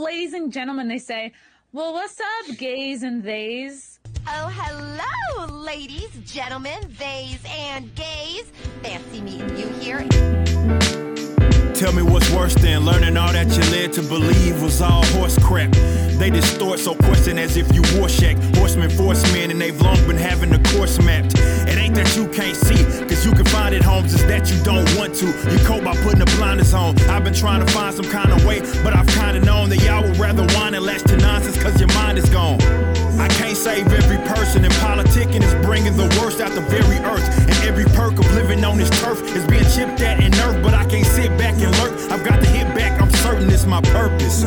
ladies and gentlemen, they say, well, what's up, gays and theys? Oh, hello, ladies, gentlemen, theys, and gays. Fancy meeting you here. Tell me what's worse than learning all that you led to believe was all horse crap. They distort, so question as if you Rorschach. Horsemen force men, and they've long been having the course mapped. It ain't that you can't see, cause you can find it, Holmes, it's that you don't want to. You cope by putting the blinders on. I've been trying to find some kind of way, but I've kind of known that y'all would rather whine and lash to nonsense cause your mind is gone. I can't save every person, and politicking is bringing the worst out the very earth. And every perk of living on this turf is being chipped at and nerfed, but I can't sit back and lurk. I've got to hit back, I'm certain it's my purpose.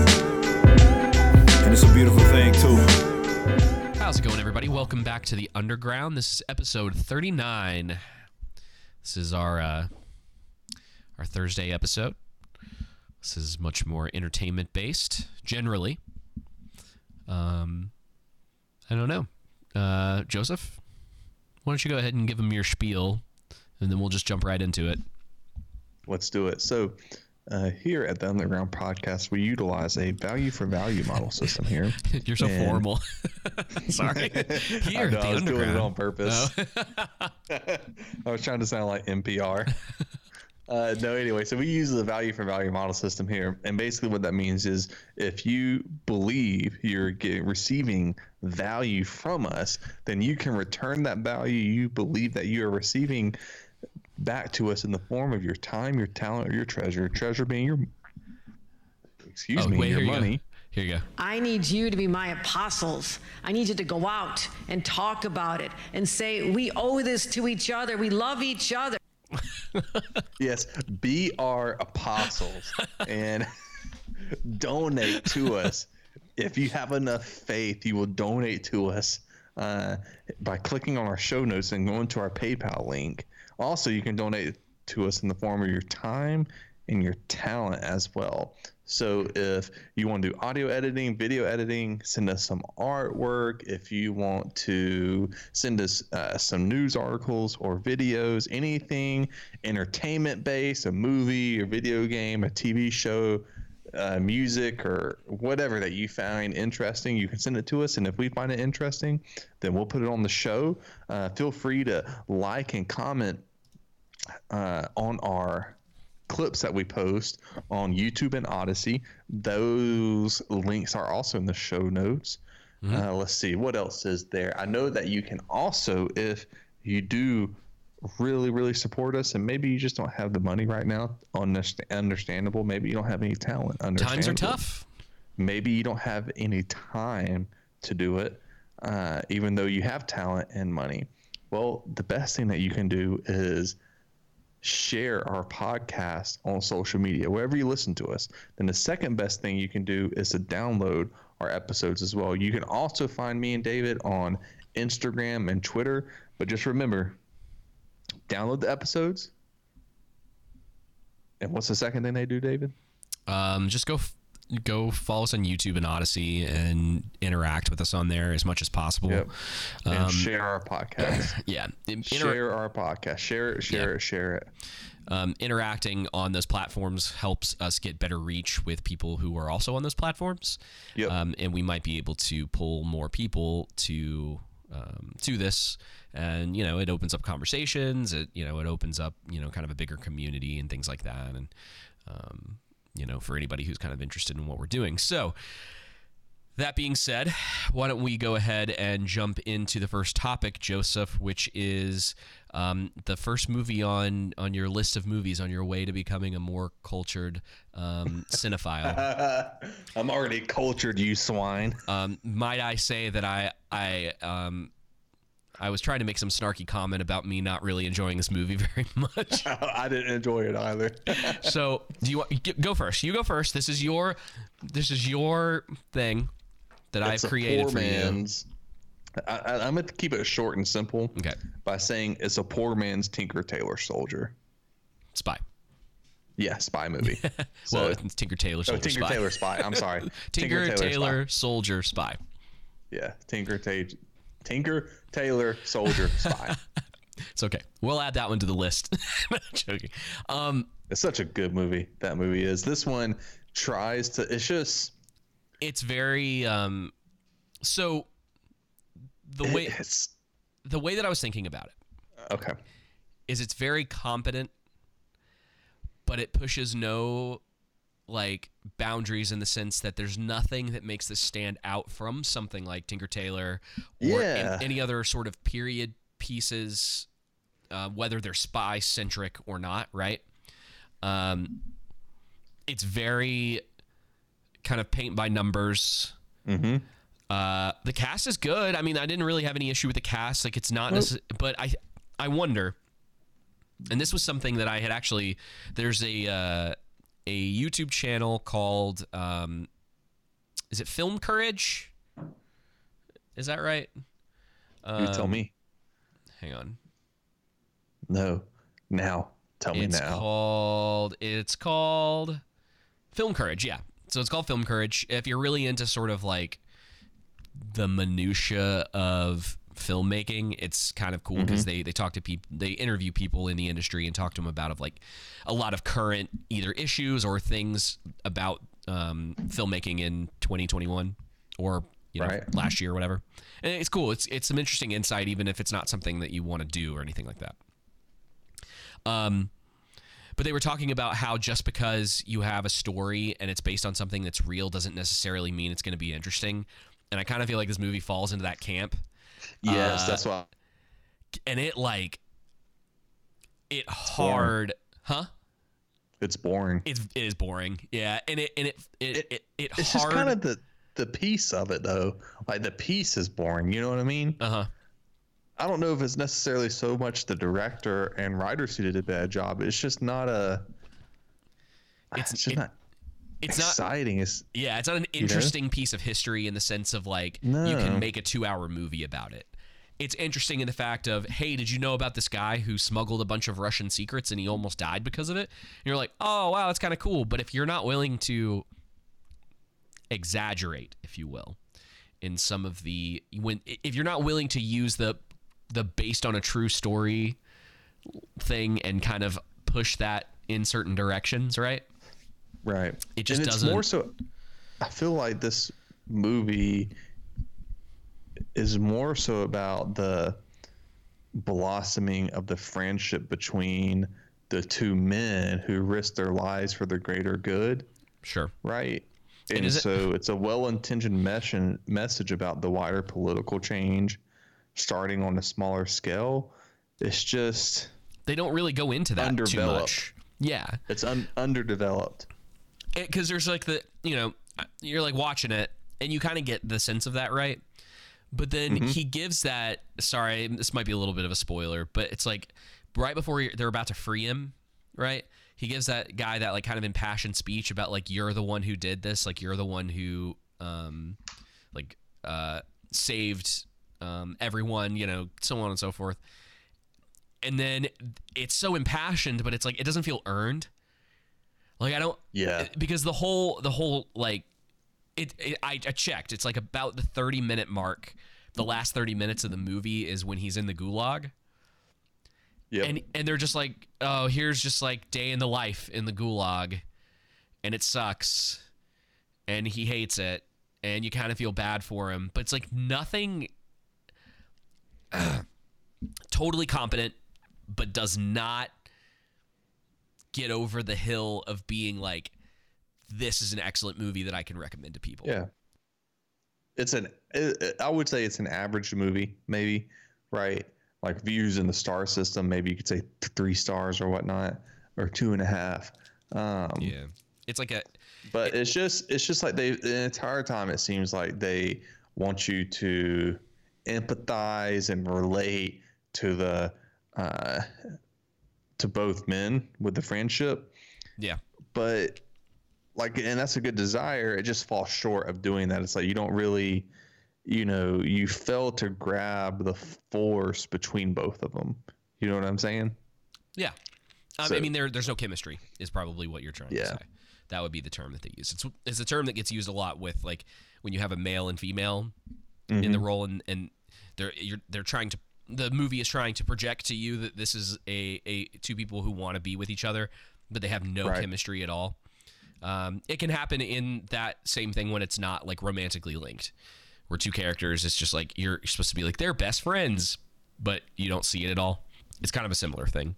It's a beautiful thing, too. How's it going, everybody? Welcome back to The Underground. This is episode 39. This is our Thursday episode. This is much more entertainment-based, generally. I don't know. Joseph, why don't you go ahead and give them your spiel, and then we'll just jump right into it. Let's do it. So... here at the Underground Podcast, we utilize a value-for-value model system here. You're so formal. Sorry. Here at the Underground. I was doing it on purpose. Oh. I was trying to sound like NPR. Anyway, so we use the value-for-value model system here, and basically what that means is if you believe you're receiving value from us, then you can return that value you believe that you are receiving back to us in the form of your time, your talent, or your treasure. Treasure being your, your money. Here you go. I need you to be my apostles. I need you to go out and talk about it and say, we owe this to each other. We love each other. Yes, be our apostles and donate to us. If you have enough faith, you will donate to us by clicking on our show notes and going to our PayPal link. Also, you can donate to us in the form of your time and your talent as well. So if you want to do audio editing, video editing, send us some artwork. If you want to send us some news articles or videos, anything entertainment-based, a movie, a video game, a TV show, music, or whatever that you find interesting, you can send it to us, and if we find it interesting, then we'll put it on the show. Feel free to like and comment on our clips that we post on YouTube and Odyssey. Those links are also in the show notes. Mm-hmm. Let's see, what else is there? I know that you can also, if you do really, really support us, and maybe you just don't have the money right now. Understandable. Maybe you don't have any talent. Times are tough. Maybe you don't have any time to do it, even though you have talent and money. Well, the best thing that you can do is share our podcast on social media, wherever you listen to us. Then the second best thing you can do is to download our episodes as well. You can also find me and David on Instagram and Twitter, but just remember, download the episodes. And what's the second thing they do, David? Just go follow us on YouTube and Odyssey and interact with us on there as much as possible. Yep. And share our podcast. Yeah. Share our podcast. Share it. Interacting on those platforms helps us get better reach with people who are also on those platforms. Yep. And we might be able to pull more people to this, and it opens up conversations. It opens up kind of a bigger community and things like that, and for anybody who's kind of interested in what we're doing. So that being said, why don't we go ahead and jump into the first topic, Joseph, which is the first movie on your list of movies on your way to becoming a more cultured cinephile. I'm already cultured, you swine. Might I say that I was trying to make some snarky comment about me not really enjoying this movie very much. I didn't enjoy it either. So, do you want, go first? You go first. This is your thing that I've created for you. I'm going to keep it short and simple. Okay. By saying it's a poor man's Tinker Tailor Soldier Spy. Yeah, spy movie. Well, it's Tinker Tailor Soldier Spy. Tinker Tailor Spy. I'm sorry. Tinker Tailor Soldier Spy. Yeah, Tinker Tailor Soldier Spy. It's okay. We'll add that one to the list. I'm joking. It's such a good movie. That movie is. This one tries to. It's just It's very so the way that I was thinking about it. Okay. Is it's very competent, but it pushes no like boundaries in the sense that there's nothing that makes this stand out from something like Tinker Tailor or any other sort of period pieces, whether they're spy centric or not, right? It's very kind of paint by numbers. Mm-hmm. The cast is good. I mean, I didn't really have any issue with the cast. Like, it's not necessarily, but I wonder. And this was something that I had actually. There's a YouTube channel called is it Film Courage? Is that right? You tell me. Hang on. No. Now tell me now. It's called Film Courage. Yeah. So it's called Film Courage. If you're really into sort of like the minutia of filmmaking, it's kind of cool because they talk to people, they interview people in the industry and talk to them about like a lot of current either issues or things about filmmaking in 2021 or last year or whatever. And it's cool. It's some interesting insight, even if it's not something that you want to do or anything like that. But they were talking about how just because you have a story and it's based on something that's real doesn't necessarily mean it's going to be interesting. And I kind of feel like this movie falls into that camp. Yes, that's why. And it like it hard, huh? It's boring. It is boring. Yeah, and it's hard. Just kind of the piece of it though. Like the piece is boring. You know what I mean? Uh huh. I don't know if it's necessarily so much the director and writers who did a bad job. It's just not a. It's not exciting. It's not an interesting piece of history in the sense of like you can make a 2-hour movie about it. It's interesting in the fact of, hey, did you know about this guy who smuggled a bunch of Russian secrets and he almost died because of it? And you're like, oh wow, that's kind of cool. But if you're not willing to exaggerate, if you will, in some of the if you're not willing to use the based on a true story thing and kind of push that in certain directions, right? Right. It just doesn't. More so, I feel like this movie is more so about the blossoming of the friendship between the two men who risked their lives for the greater good. Sure. Right. And so it's a well-intentioned message about the wider political change starting on a smaller scale. It's just. They don't really go into that too much. Yeah. It's underdeveloped. Because there's like you're like watching it and you kind of get the sense of that, right? But then he gives that, sorry, this might be a little bit of a spoiler, but it's like right before they're about to free him, right? He gives that guy that like kind of impassioned speech about like, you're the one who did this. Like you're the one who saved everyone, so on and so forth. And then it's so impassioned, but it's like, it doesn't feel earned. Like I don't, because the whole like, I checked. It's like about the 30-minute mark. The last 30 minutes of the movie is when he's in the gulag. Yeah, and they're just like, oh, here's just like day in the life in the gulag, and it sucks, and he hates it, and you kind of feel bad for him, but it's like nothing. Totally competent, but does not get over the hill of being like, this is an excellent movie that I can recommend to people. Yeah. I would say it's an average movie, maybe, right? Like views in the star system, maybe you could say 3 stars or whatnot, or 2.5. Yeah. It's like but it's just like the entire time it seems like they want you to empathize and relate to the, to both men with the friendship. Yeah. But like, and that's a good desire. It just falls short of doing that. It's like, you don't really, you fail to grab the force between both of them. You know what I'm saying? Yeah. So, I mean, there's no chemistry is probably what you're trying to say. That would be the term that they use. It's a term that gets used a lot with like when you have a male and female in the role and they're trying to, the movie is trying to project to you that this is a two people who want to be with each other, but they have no chemistry at all. It can happen in that same thing when it's not like romantically linked, where two characters, it's just like you're supposed to be like they're best friends, but you don't see it at all. It's kind of a similar thing.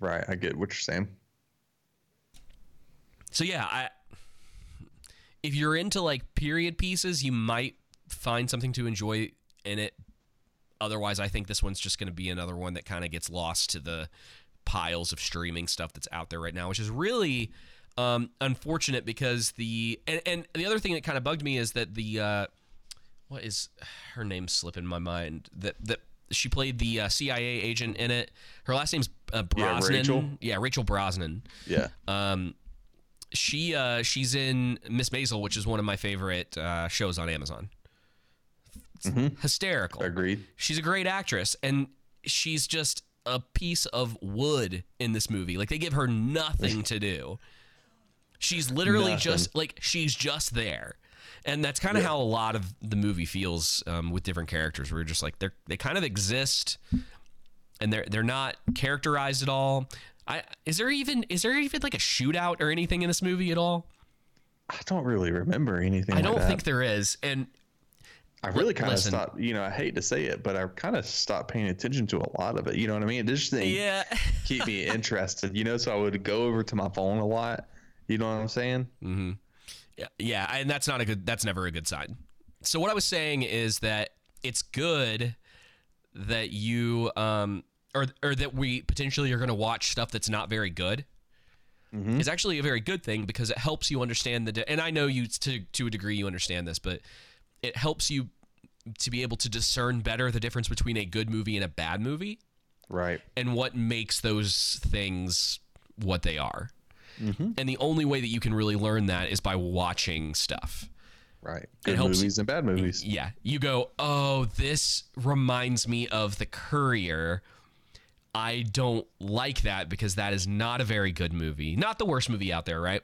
Right, I get what you're saying. So yeah, if you're into like period pieces, you might find something to enjoy in it. Otherwise, I think this one's just going to be another one that kind of gets lost to the piles of streaming stuff that's out there right now, which is really unfortunate because and the other thing that kind of bugged me is that the what is her name slipping my mind that she played the CIA agent in it. Her last name's Brosnan. Rachel Brosnan. Yeah. She's in Miss Maisel, which is one of my favorite shows on Amazon. Mm-hmm. Hysterical. Agreed. She's a great actress, and she's just a piece of wood in this movie. Like, they give her nothing to do. She's literally just like, she's just there. And that's kind of how a lot of the movie feels with different characters. We're just like, they kind of exist, and they're not characterized at all. Is there even like a shootout or anything in this movie at all? I don't really remember anything. I don't think there is, and I really kind of stopped. You know, I hate to say it, but I kind of stopped paying attention to a lot of it. You know what I mean? It just didn't keep me interested. You know, so I would go over to my phone a lot. You know what I'm saying? Mm-hmm. Yeah, and that's never a good sign. So what I was saying is that it's good that you or that we potentially are going to watch stuff that's not very good. Mm-hmm. Is actually a very good thing because it helps you understand and I know you to a degree you understand this, but it helps you to be able to discern better the difference between a good movie and a bad movie. Right. And what makes those things what they are. Mm-hmm. And the only way that you can really learn that is by watching stuff. Right. Good movies and bad movies. Yeah. You go, oh, this reminds me of The Courier. I don't like that because that is not a very good movie. Not the worst movie out there, right?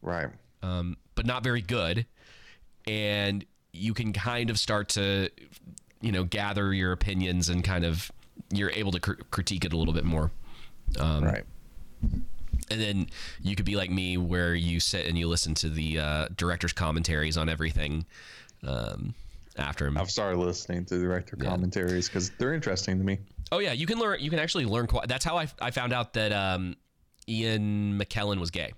Right. But not very good. And you can kind of start to, you know, gather your opinions and kind of you're able to critique it a little bit more. Right. And then you could be like me where you sit and you listen to the director's commentaries on everything after him. I've started listening to director commentaries because they're interesting to me. Oh, yeah. You can learn. You can actually learn. That's how I found out that Ian McKellen was gay.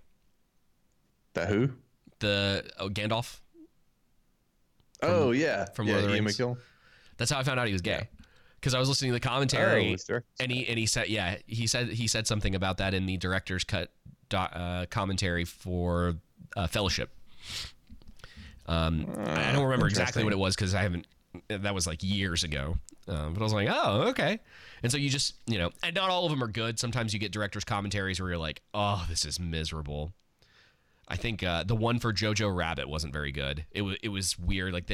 That who? Gandalf. Oh, yeah. From Lord of the Rings. Ian McKellen. That's how I found out he was gay. Yeah. Because I was listening to the commentary, and he said something about that in the director's cut commentary for Fellowship. I don't remember exactly what it was because I haven't. That was like years ago, but I was like, oh, okay. And so you just, you know, and not all of them are good. Sometimes you get director's commentaries where you're like, oh, this is miserable. I think the one for Jojo Rabbit wasn't very good. It was weird. Like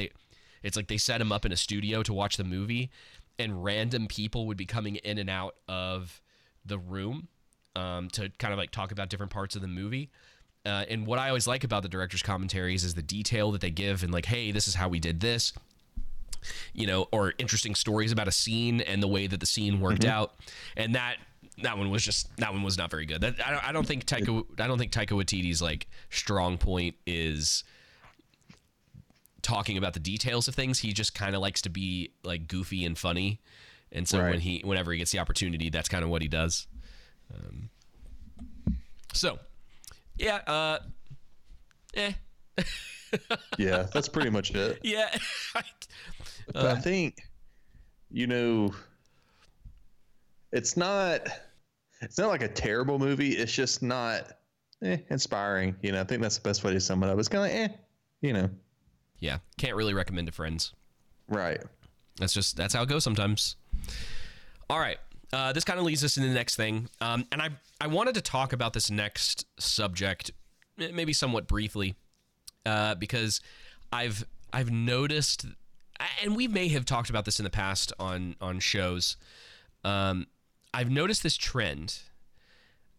it's like they set him up in a studio to watch the movie. And random people would be coming in and out of the room to kind of like talk about different parts of the movie. And what I always like about the director's commentaries is the detail that they give and like, hey, this is how we did this, you know, or interesting stories about a scene and the way that the scene worked out. And that one was not very good. I don't think Taika Waititi's like strong point is talking about the details of things. He just kind of likes to be like goofy and funny, and so whenever he gets the opportunity, that's kind of what he does. Yeah, that's pretty much it. Yeah, but I think, you know, it's not like a terrible movie. It's just not inspiring. You know, I think that's the best way to sum it up. It's kind of you know. Yeah, can't really recommend to friends. Right. That's how it goes sometimes. All right. This kind of leads us into the next thing. And I wanted to talk about this next subject, maybe somewhat briefly, because I've noticed, and we may have talked about this in the past on shows, I've noticed this trend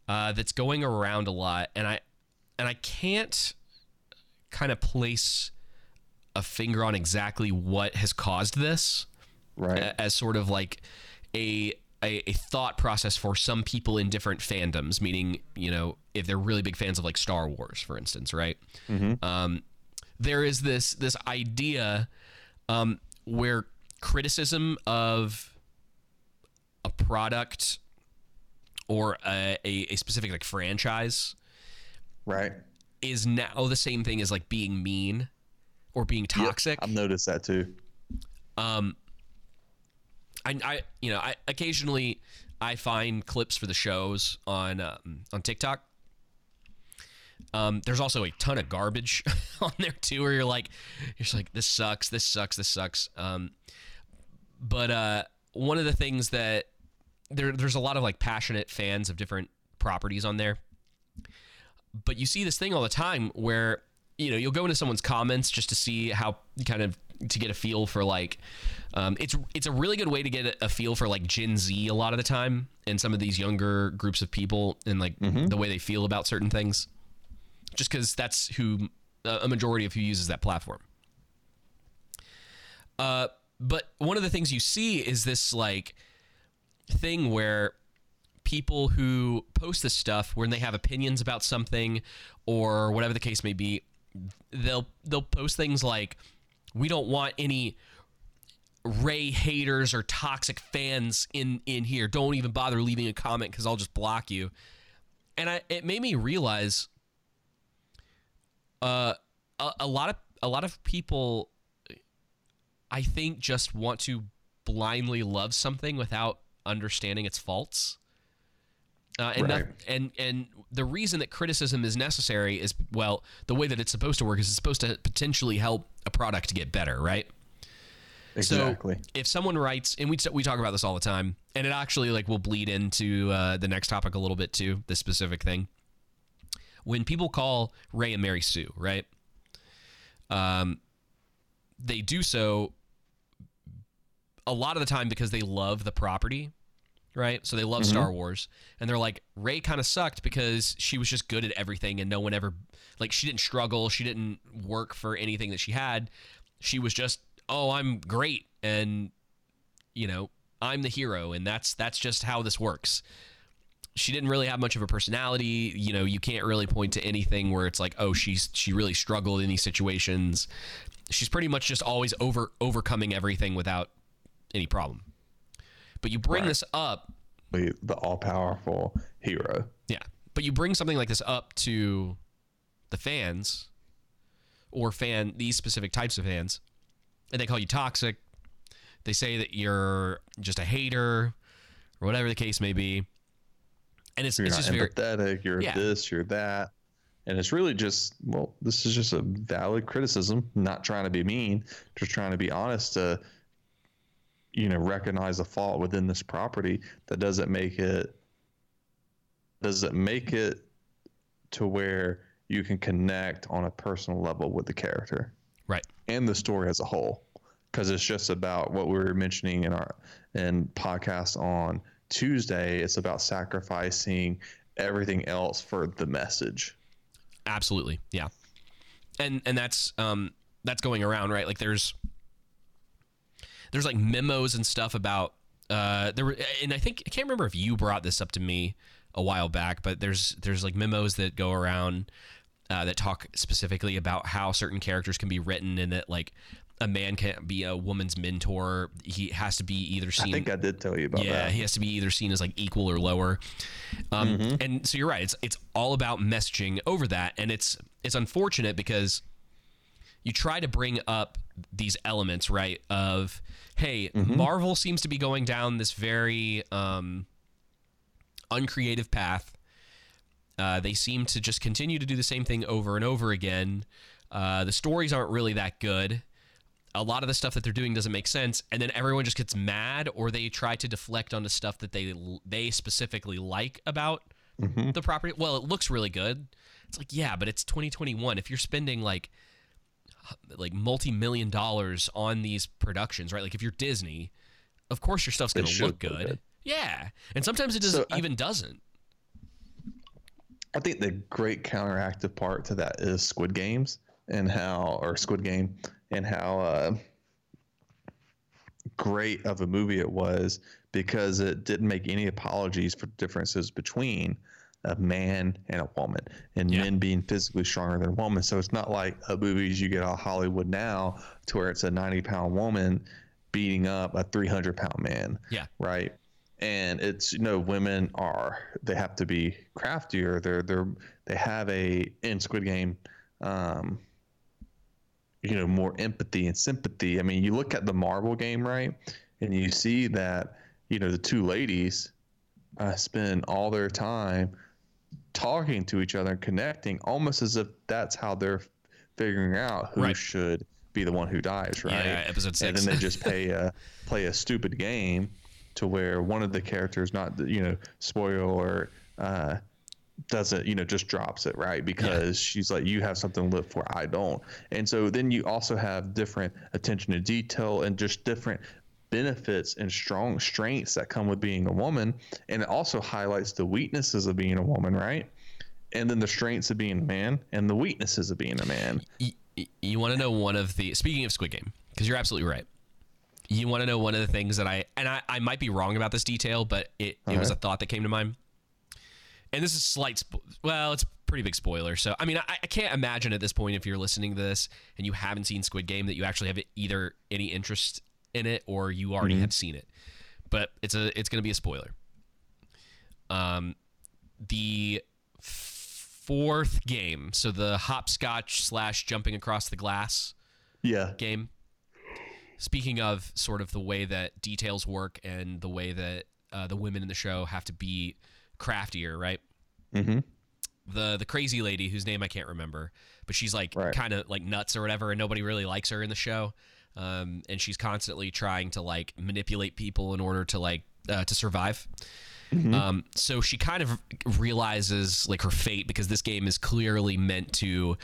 that's going around a lot, and I can't kind of place a finger on exactly what has caused this, right? As sort of like a a thought process for some people in different fandoms, meaning, you know, if they're really big fans of like Star Wars, for instance, right? Mm-hmm. There is this idea where criticism of a product or a specific like franchise, right, is now the same thing as like being mean or being toxic. Yep, I've noticed that too. I occasionally I find clips for the shows on TikTok. There's also a ton of garbage on there too, where you're just like, this sucks. But one of the things that there's a lot of like passionate fans of different properties on there, but you see this thing all the time where, you know, you'll go into someone's comments just to see how kind of to get a feel for like, it's a really good way to get a feel for like Gen Z a lot of the time and some of these younger groups of people and like mm-hmm. the way they feel about certain things, just because that's who a majority of who uses that platform. But one of the things you see is this like thing where people who post this stuff when they have opinions about something or whatever the case may be, they'll post things like, we don't want any Ray haters or toxic fans in here. Don't even bother leaving a comment because I'll just block you. And it made me realize a lot of people, I think, just want to blindly love something without understanding its faults. And the reason that criticism is necessary is, well, the way that it's supposed to work is it's supposed to potentially help a product to get better, right? Exactly. So if someone writes, and we talk about this all the time, and it actually like will bleed into the next topic a little bit too, this specific thing. When people call Ray and Mary Sue, right? They do so a lot of the time because they love the property. Right. So they love mm-hmm. Star Wars and they're like, Rey kind of sucked because she was just good at everything and no one ever like she didn't struggle. She didn't work for anything that she had. She was just, oh, I'm great. And, you know, I'm the hero. And that's just how this works. She didn't really have much of a personality. You know, you can't really point to anything where it's like, oh, she really struggled in these situations. She's pretty much just always overcoming everything without any problem. But you bring right. this up. The all-powerful hero. Yeah. But you bring something like this up to the fans or these specific types of fans, and they call you toxic. They say that you're just a hater or whatever the case may be. And it's just very empathetic. You're yeah. this, you're that. And it's really just, well, this is just a valid criticism. Not trying to be mean, just trying to be honest to, you know, recognize a fault within this property that doesn't make it to where you can connect on a personal level with the character, right, and the story as a whole, because it's just about what we were mentioning in our podcast on Tuesday. It's about sacrificing everything else for the message. Absolutely, yeah, and that's going around, right? Like there's like memos and stuff about I can't remember if you brought this up to me a while back, but there's like memos that go around that talk specifically about how certain characters can be written and that like a man can't be a woman's mentor. He has to be either seen. I think I did tell you about that. Yeah, he has to be either seen as like equal or lower. Mm-hmm. And so you're right. It's all about messaging over that, and it's unfortunate because you try to bring up these elements, right, of, hey, mm-hmm. Marvel seems to be going down this very uncreative path. They seem to just continue to do the same thing over and over again. The stories aren't really that good. A lot of the stuff that they're doing doesn't make sense, and then everyone just gets mad, or they try to deflect onto stuff that they specifically like about mm-hmm. the property. Well, it looks really good. It's like, yeah, but it's 2021. If you're spending like multi-million dollars on these productions, right? Like if you're Disney, of course your stuff's going to look good. Yeah. And sometimes it doesn't. I think the great counteractive part to that is Squid Game and how great of a movie it was, because it didn't make any apologies for differences between a man and a woman, and men being physically stronger than women. So it's not like movies you get out of Hollywood now to where it's a 90-pound woman beating up a 300-pound man. Yeah. Right. And it's, you know, women are, they have to be craftier. They have in Squid Game, you know, more empathy and sympathy. I mean, you look at the Marvel game, right? And you see that, you know, the two ladies spend all their time talking to each other and connecting, almost as if that's how they're figuring out who should be the one who dies, right? Yeah, episode 6. And then they just play a stupid game to where one of the characters, not, you know, spoiler, doesn't, you know, just drops it, right? Because she's like, you have something to live for, I don't. And so then you also have different attention to detail and just different benefits and strong strengths that come with being a woman. And it also highlights the weaknesses of being a woman, right? And then the strengths of being a man and the weaknesses of being a man. You want to know one of the, speaking of Squid Game, because you're absolutely right. You want to know one of the things that I might be wrong about this detail, but it was a thought that came to mind. And this is it's a pretty big spoiler. So, I mean, I can't imagine at this point, if you're listening to this and you haven't seen Squid Game, that you actually have either any interest in it or you already have seen it. But it's going to be a spoiler. The fourth game, so the hopscotch / jumping across the glass game. Speaking of sort of the way that details work and the way that the women in the show have to be craftier, right? Mm-hmm. The crazy lady whose name I can't remember, but she's like kind of like nuts or whatever, and nobody really likes her in the show. And she's constantly trying to like manipulate people in order to like to survive. Mm-hmm. So she kind of realizes like her fate, because this game is clearly meant to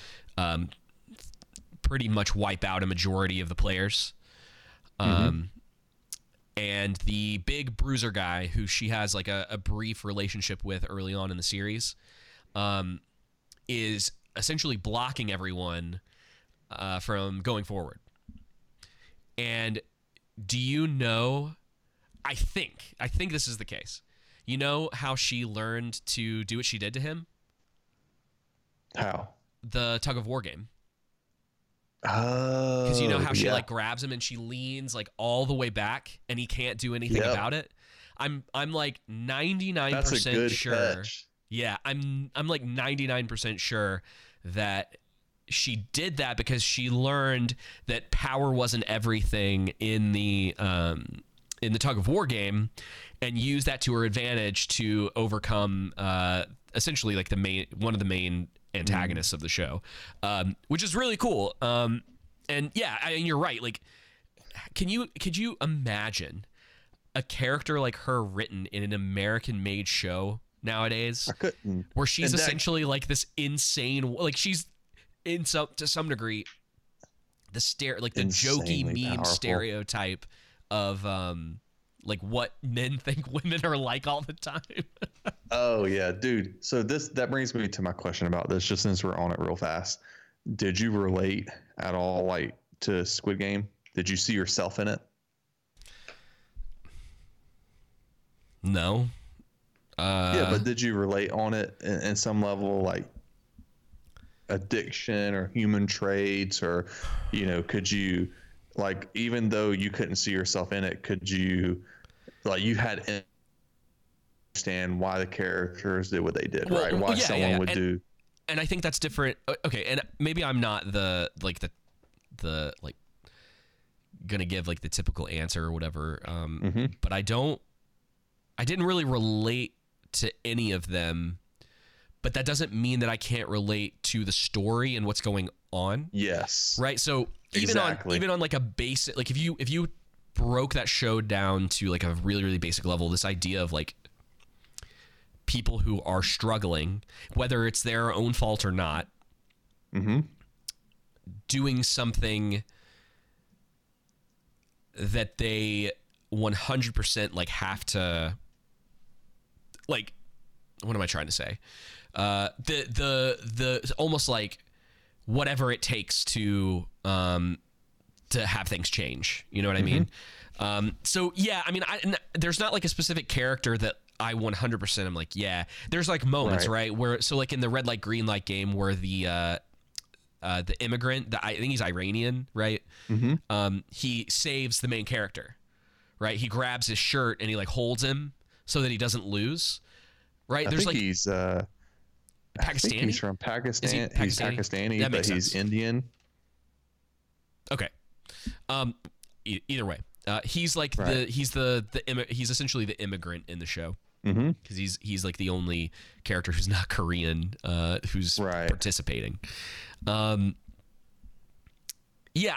pretty much wipe out a majority of the players. And the big bruiser guy who she has like a brief relationship with early on in the series, is essentially blocking everyone from going forward. And do you know, I think this is the case. You know how she learned to do what she did to him? How? The tug of war game. Oh, because you know how she like grabs him and she leans like all the way back and he can't do anything about it. I'm like 99% sure. Catch. Yeah, I'm like 99% sure that she did that because she learned that power wasn't everything in the tug of war game, and used that to her advantage to overcome essentially like one of the main antagonists of the show, which is really cool. And yeah, and you're right. Like, could you imagine a character like her written in an American-made show nowadays? I couldn't. Where she's essentially like this insane, like she's to some degree the jokey meme stereotype of like what men think women are like all the time. Oh yeah, dude. So that brings me to my question about this, just since we're on it real fast. Did you relate at all, like, to Squid Game? Did you see yourself in it? No. Yeah, but did you relate on it in some level, like addiction or human traits, or, you know, could you, like, even though you couldn't see yourself in it, could you, like, you had to understand why the characters did what they did, right? Why someone would do. And I think that's different. Okay, and maybe I'm not the gonna give like the typical answer or whatever. But I didn't really relate to any of them. But that doesn't mean that I can't relate to the story and what's going on. Yes. Right. So even on like a basic, like if you broke that show down to like a really, really basic level, this idea of like people who are struggling, whether it's their own fault or not, doing something that they 100% like have to, like, what am I trying to say? The almost like whatever it takes to have things change. You know what I mean? So yeah, I mean, there's not like a specific character that I 100% am like, yeah, there's like moments, right? Where, so like in the red light, green light game where the immigrant, I think he's Iranian, right? He saves the main character, right? He grabs his shirt and he like holds him so that he doesn't lose. Right. I think he's Pakistani. I think he's from Pakistan. He's Pakistani, but he's Indian. Okay. Either way, he's like he's essentially the immigrant in the show because he's like the only character who's not Korean who's participating. Yeah,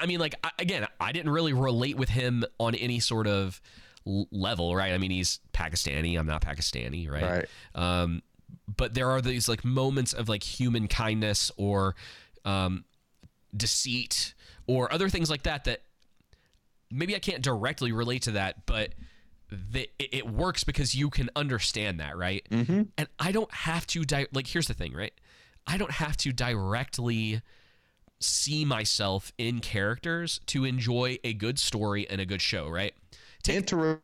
I mean, like again, I didn't really relate with him on any sort of level, right? I mean, he's Pakistani. I'm not Pakistani, right? But there are these like moments of like human kindness or deceit or other things like that, that maybe I can't directly relate to that, but it works because you can understand that. Right. And I don't have to like, here's the thing, right? I don't have to directly see myself in characters to enjoy a good story and a good show. Right. To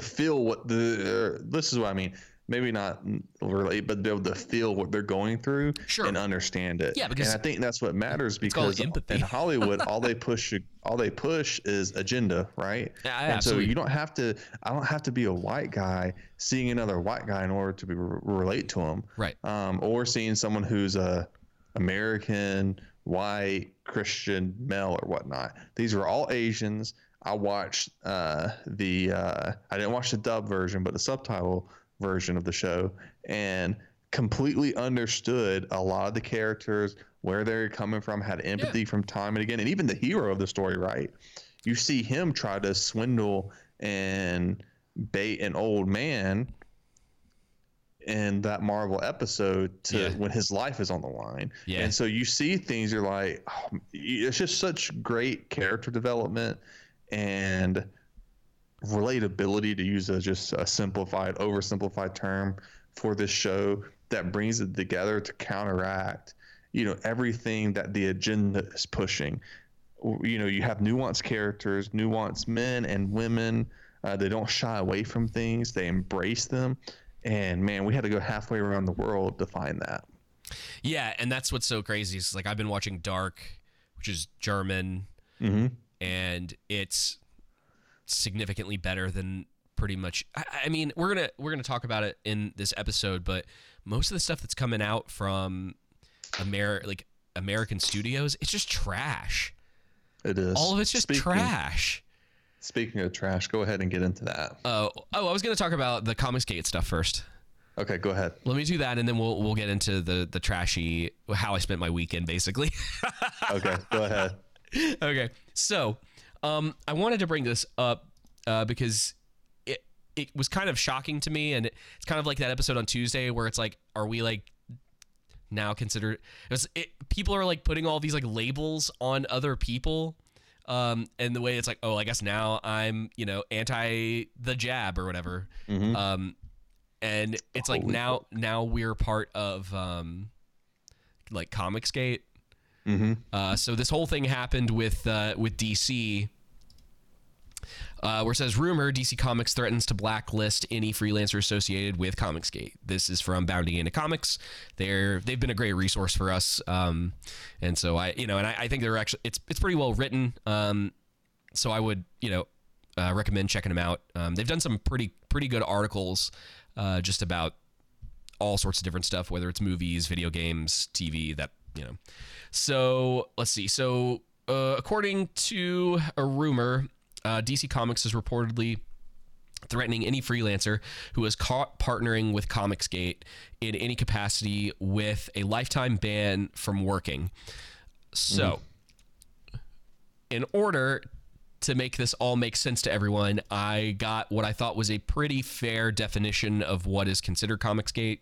feel what this is what I mean. Maybe not relate, but be able to feel what they're going through and understand it. Yeah, because and I think that's what matters, because in Hollywood, all they push is agenda, right? And absolutely. So I don't have to be a white guy seeing another white guy in order to relate to him, right? Or seeing someone who's a American, white, Christian, male, or whatnot. These are all Asians. I watched I didn't watch the dub version, but the subtitle version of the show, and completely understood a lot of the characters, where they're coming from, had empathy from time and again. And even the hero of the story, right? You see him try to swindle and bait an old man in that Marvel episode to when his life is on the line. And so you see things, you're like, oh, it's just such great character development and relatability, to use a simplified, oversimplified term for this show, that brings it together to counteract, everything that the agenda is pushing. You have nuanced characters, nuanced men and women. They don't shy away from things. They embrace them. And man, we had to go halfway around the world to find that. Yeah. And that's what's so crazy is like, I've been watching Dark, which is German, and it's significantly better than pretty much. I mean, we're gonna talk about it in this episode, but most of the stuff that's coming out from American studios, it's just trash. It is. All of it's just trash. Speaking of trash, go ahead and get into that. I was gonna talk about the Comicsgate stuff first. Okay, go ahead. Let me do that, and then we'll get into the trashy, how I spent my weekend, basically. Okay, go ahead. Okay, so. I wanted to bring this up because it was kind of shocking to me, and it's kind of like that episode on Tuesday where it's like, are we like now considered? People are like putting all these like labels on other people, and the way it's like, oh, I guess now I'm anti the jab or whatever, and it's like now we're part of like Comicsgate. So this whole thing happened with DC, where it says, rumor DC Comics threatens to blacklist any freelancer associated with Comicsgate. This is from Bounding Into Comics. They've been a great resource for us, and so I think they're actually it's pretty well written. So I would recommend checking them out. They've done some pretty good articles, just about all sorts of different stuff, whether it's movies, video games, TV, that. So let's see. So according to a rumor, DC Comics is reportedly threatening any freelancer who is caught partnering with Comicsgate in any capacity with a lifetime ban from working. So in order to make this all make sense to everyone, I got what I thought was a pretty fair definition of what is considered Comicsgate.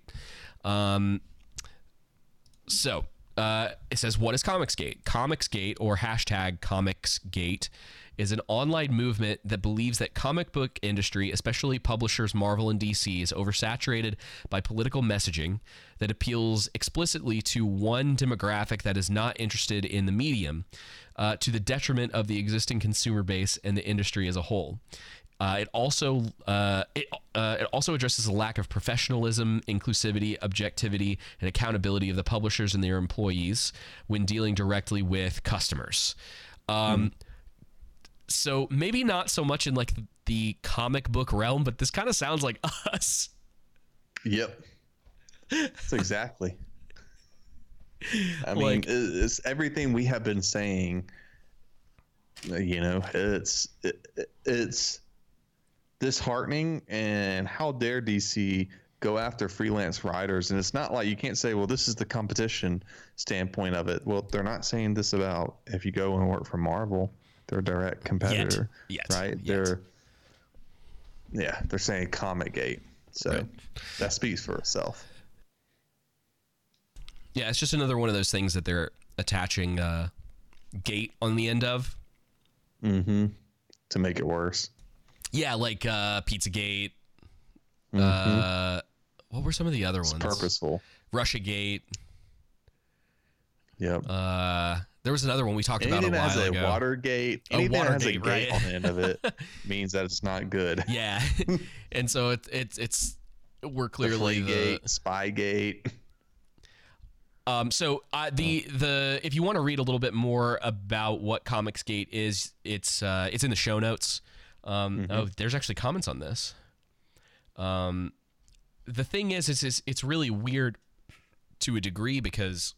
So It says, what is Comicsgate? Comicsgate, or hashtag Comicsgate, is an online movement that believes that comic book industry, especially publishers Marvel and DC, is oversaturated by political messaging that appeals explicitly to one demographic that is not interested in the medium, to the detriment of the existing consumer base and the industry as a whole. It also addresses the lack of professionalism, inclusivity, objectivity, and accountability of the publishers and their employees when dealing directly with customers. So maybe not so much in like the comic book realm, but this kind of sounds like us. Yep. That's exactly. I mean, it's everything we have been saying. You know, it's disheartening, and how dare DC go after freelance writers? And it's not like you can't say, well, this is the competition standpoint of it. Well, they're not saying this about if you go and work for Marvel, they're a direct competitor, right? They're saying Comicgate, so right. That speaks for itself. Yeah, it's just another one of those things that they're attaching gate on the end of, to make it worse. Yeah, like Pizzagate. What were some of the other ones? Purposeful. Russiagate. Yep. There was another one we talked about a while ago. Watergate. Anything that has a gate on the end of it means that it's not good. Yeah, and so it's we're clearly Spygate. So if you want to read a little bit more about what Comicsgate is, it's in the show notes. There's actually comments on this. The thing is it's really weird to a degree because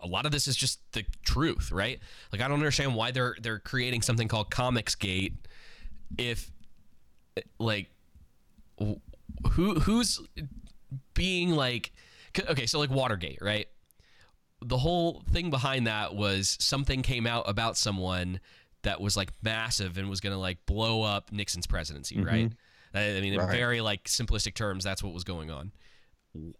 a lot of this is just the truth, right? Like, I don't understand why they're creating something called Comicsgate if, like, who's being like, okay, so like Watergate, right? The whole thing behind that was something came out about someone that was like massive and was going to like blow up Nixon's presidency, right? I mean, in very like simplistic terms, that's what was going on.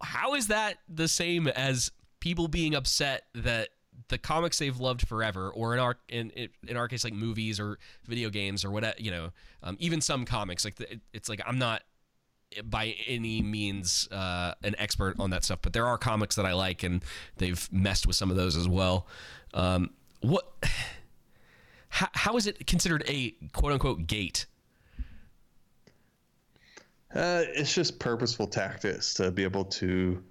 How is that the same as people being upset that the comics they've loved forever, or in our case, like movies or video games or whatever, you know, even some comics, like it's like, I'm not by any means an expert on that stuff, but there are comics that I like, and they've messed with some of those as well. How is it considered a quote-unquote gate? It's just purposeful tactics to be able to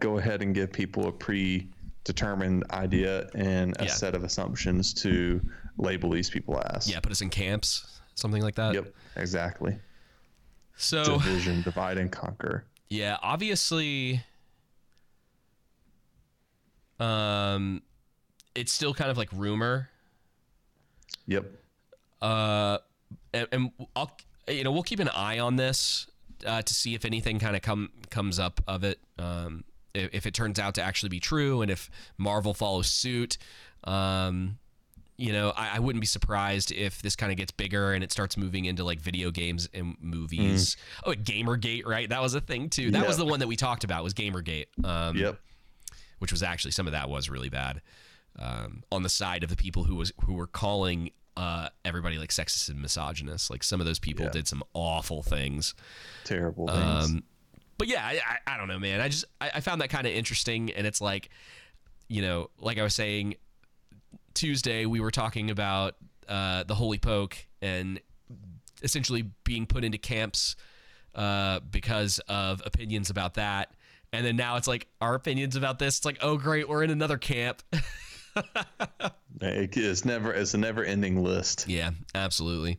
go ahead and give people a predetermined idea and a set of assumptions to label these people as. Yeah, put us in camps, something like that. Yep, exactly. So division, divide, and conquer. Yeah, obviously it's still kind of like rumor. Yep. And I'll, you know, we'll keep an eye on this to see if anything kind of comes up of it. If it turns out to actually be true, and if Marvel follows suit, you know, I wouldn't be surprised if this kind of gets bigger and it starts moving into like video games and movies. Oh, Gamergate, right? That was a thing too. That was the one that we talked about, was Gamergate. Which was actually, some of that was really bad. On the side of the people who were calling everybody like sexist and misogynist. Like, some of those people did some awful things, terrible things. But yeah, I don't know, man. I found that kind of interesting, and it's like, you know, like I was saying Tuesday, we were talking about the Holy Poke and essentially being put into camps because of opinions about that, and then now it's like our opinions about this. It's like, oh great, we're in another camp. It's a never-ending list. Yeah, absolutely.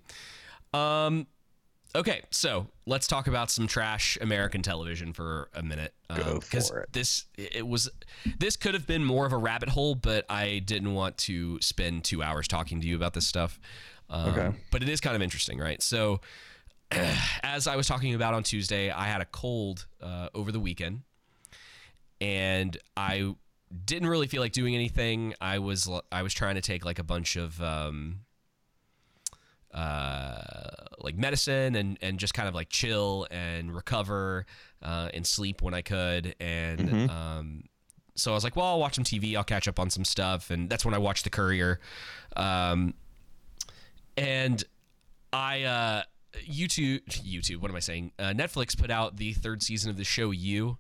Okay, so let's talk about some trash American television for a minute. Go for it. This could have been more of a rabbit hole, but I didn't want to spend 2 hours talking to you about this stuff. Okay. But it is kind of interesting, right? So, as I was talking about on Tuesday, I had a cold over the weekend, and I didn't really feel like doing anything. I was trying to take like a bunch of like medicine and just kind of like chill and recover and sleep when I could. And so I was like, well, I'll watch some TV. I'll catch up on some stuff. And that's when I watched The Courier. And I, YouTube, what am I saying? Netflix put out the third season of the show You.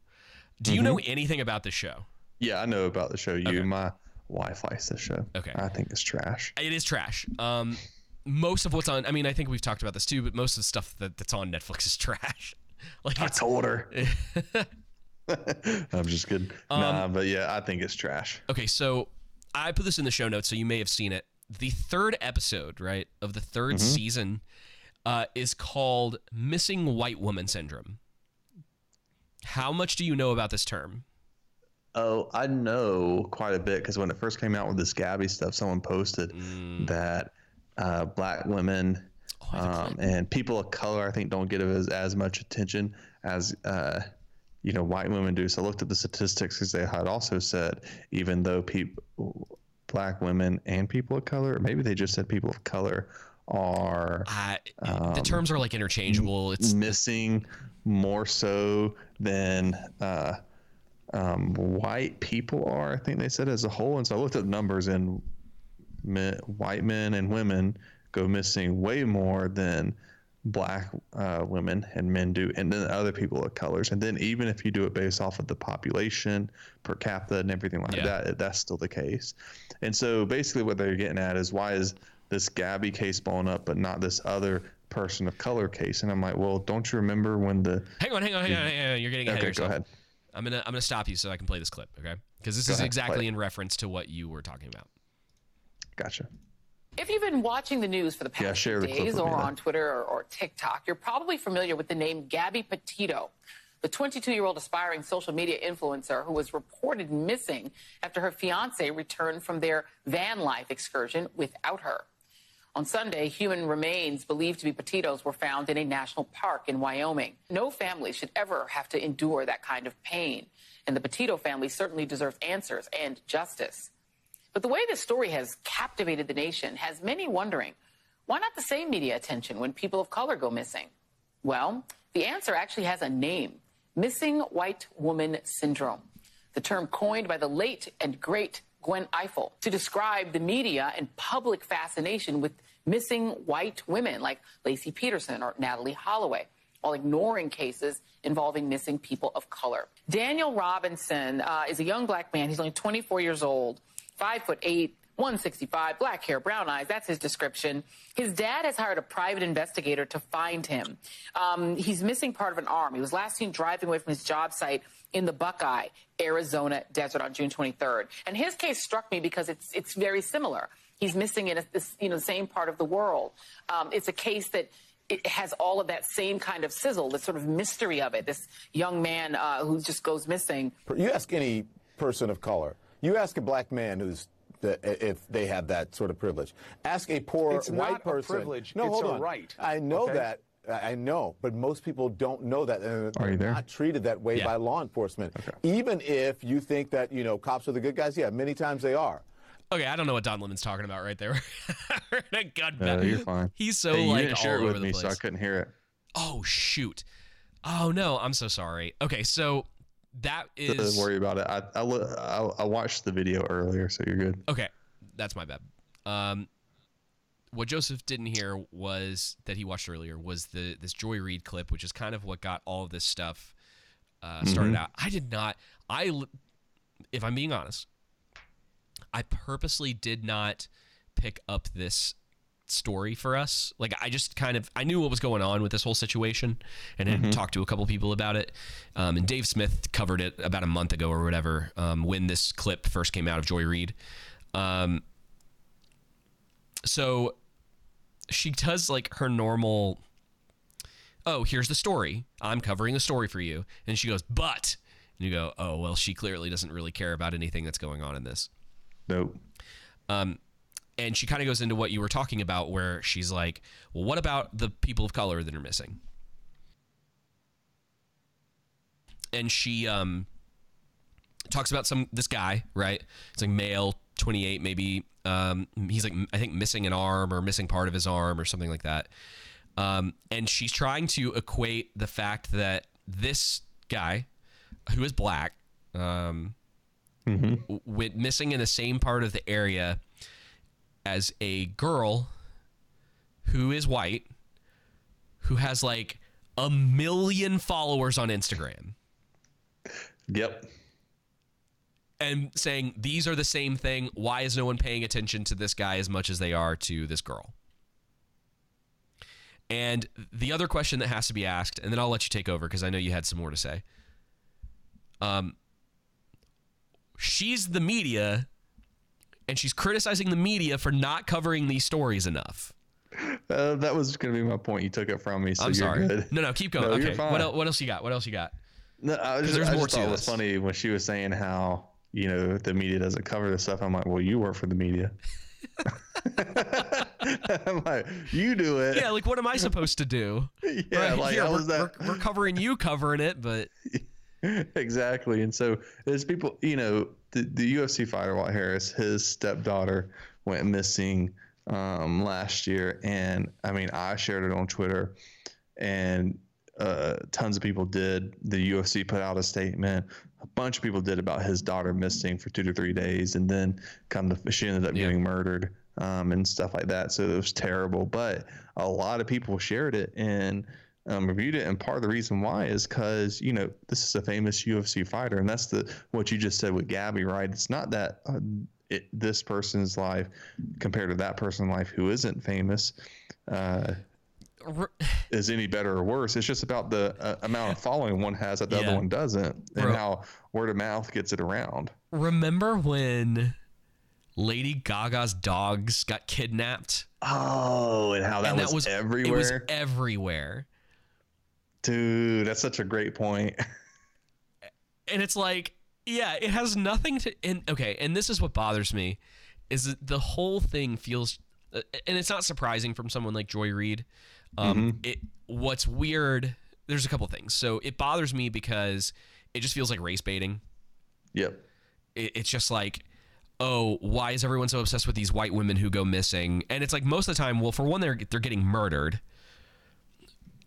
Do you know anything about the show? Yeah, I know about the show You. Okay. My wife likes this show. Okay. I think it's trash. It is trash. Most of what's on, I mean, I think we've talked about this too, but most of the stuff that's on Netflix is trash. Like, I told her. I'm just kidding. Nah, but yeah, I think it's trash. Okay, so I put this in the show notes, so you may have seen it. The third episode, right, of the third season is called Missing White Woman Syndrome. How much do you know about this term? Oh, I know quite a bit because when it first came out with this Gabby stuff, someone posted that black women and people of color, I think, don't get as much attention as you know, white women do. So I looked at the statistics because they had also said, even though black women and people of color, or maybe they just said people of color, are the terms are like interchangeable. It's missing more so than white people are. I think they said as a whole. And so I looked at the numbers, and white men and women go missing way more than black women and men do, and then other people of colors. And then even if you do it based off of the population per capita and everything like that, that's still the case. And so basically what they're getting at is, why is this Gabby case blown up but not this other person of color case? And I'm like, well, don't you remember when the hang on, you're getting ahead of yourself. Go ahead. I'm gonna stop you so I can play this clip, okay? Because this is exactly in reference to what you were talking about. Gotcha. If you've been watching the news for the past days or on Twitter or TikTok, you're probably familiar with the name Gabby Petito, the 22-year-old aspiring social media influencer who was reported missing after her fiancé returned from their van life excursion without her. On Sunday, human remains believed to be Petito's were found in a national park in Wyoming. No family should ever have to endure that kind of pain, and the Petito family certainly deserves answers and justice. But the way this story has captivated the nation has many wondering, why not the same media attention when people of color go missing? Well, the answer actually has a name: missing white woman syndrome. The term coined by the late and great Gwen Eiffel to describe the media and public fascination with missing white women like Lacey Peterson or Natalie Holloway, while ignoring cases involving missing people of color. Daniel Robinson is a young black man. He's only 24 years old. 5'8", 165, black hair, brown eyes. That's his description. His dad has hired a private investigator to find him. He's missing part of an arm. He was last seen driving away from his job site in the Buckeye, Arizona desert on June 23rd. And his case struck me because it's very similar. He's missing in the same part of the world. It's a case that it has all of that same kind of sizzle, the sort of mystery of it. This young man who just goes missing. You ask any person of color. You ask a black man if they have that sort of privilege. Ask a poor white person. It's not a privilege. No, hold on. Right. I know that. I know, but most people don't know that. Are you there? Not treated that way by law enforcement. Okay. Even if you think that cops are the good guys, many times they are. Okay, I don't know what Don Lemon's talking about right there. No, you're fine. He's so you didn't share all it with over me, the place. So I couldn't hear it. Oh shoot! Oh no, I'm so sorry. Okay, so. That is... Don't worry about it. I watched the video earlier, so you're good. Okay. That's my bad. What Joseph didn't hear was this Joy Reid clip, which is kind of what got all of this stuff started out. I did not... If I'm being honest, I purposely did not pick up this story for us. Like, I just kind of, I knew what was going on with this whole situation and had talked to a couple people about it. And Dave Smith covered it about a month ago or whatever, when this clip first came out of Joy Reid. So she does like her normal, oh, here's the story. I'm covering the story for you. And she goes, but, and you go, oh, well, she clearly doesn't really care about anything that's going on in this. Nope. And she kind of goes into what you were talking about, where she's like, well, what about the people of color that are missing? And she talks about this guy, right? It's like male, 28, maybe He's like, I think missing an arm or missing part of his arm or something like that. And she's trying to equate the fact that this guy who is black, with missing in the same part of the area as a girl who is white, who has like 1 million followers on Instagram. Yep. And saying, these are the same thing. Why is no one paying attention to this guy as much as they are to this girl? And the other question that has to be asked, and then I'll let you take over because I know you had some more to say. She's the media, and she's criticizing the media for not covering these stories enough. That was going to be my point. You took it from me, so I'm sorry. Good. No, keep going. No, okay, what else you got? No, I just thought it was funny when she was saying how, you know, the media doesn't cover this stuff. I'm like, well, you work for the media. I'm like, you do it. Yeah, like, what am I supposed to do? Yeah, right? Like, yeah, we're covering you covering it, but... Exactly. And so there's people, you know, the UFC fighter, Walt Harris, his stepdaughter went missing last year. And, I mean, I shared it on Twitter, and... tons of people did. The UFC put out a statement. A bunch of people did about his daughter missing for 2 to 3 days, and then she ended up getting murdered and stuff like that. So it was terrible. But a lot of people shared it and reviewed it. And part of the reason why is because, you know, this is a famous UFC fighter, and that's what you just said with Gabby, right? It's not that this person's life compared to that person's life who isn't famous. Is any better or worse. It's just about the amount of following one has that the other one doesn't, and how word of mouth gets it around. Remember when Lady Gaga's dogs got kidnapped? Oh, and how that was everywhere. It was everywhere. Dude, that's such a great point. And it's like, yeah, it has nothing to... And this is what bothers me, is that the whole thing feels... And it's not surprising from someone like Joy Reid. What's weird, there's a couple things. So it bothers me because it just feels like race baiting. Yep. It's just like, oh, why is everyone so obsessed with these white women who go missing? And it's like most of the time, well, for one, they're getting murdered.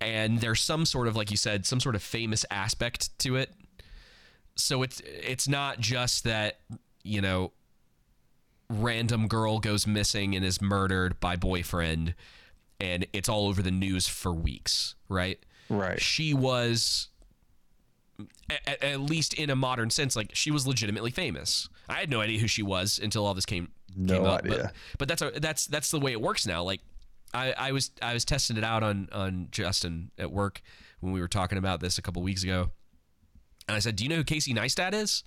And there's some sort of, like you said, some sort of famous aspect to it. So it's not just that, you know, random girl goes missing and is murdered by boyfriend, and it's all over the news for weeks, right? Right. She was, at least in a modern sense, like, she was legitimately famous. I had no idea who she was until all this came up. But that's the way it works now. Like, I was testing it out on Justin at work when we were talking about this a couple weeks ago, and I said, "Do you know who Casey Neistat is?"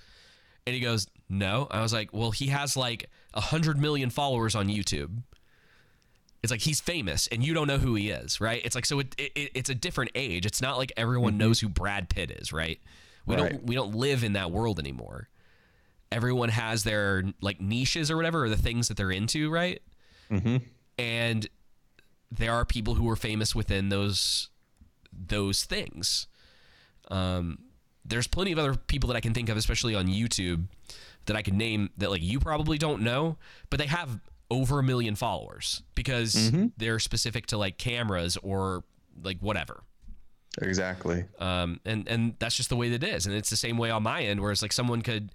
And he goes, "No." I was like, well, he has like 100 million followers on YouTube. It's like, he's famous and you don't know who he is, right? It's like, so it's a different age. It's not like everyone knows who Brad Pitt is, right? We don't live in that world anymore. Everyone has their like niches or whatever, or the things that they're into, right? Mm-hmm. And there are people who are famous within those things. There's plenty of other people that I can think of, especially on YouTube, that I could name that like you probably don't know, but they have over 1 million followers because they're specific to like cameras or like whatever. Exactly. And that's just the way that it is. And it's the same way on my end, where it's like someone could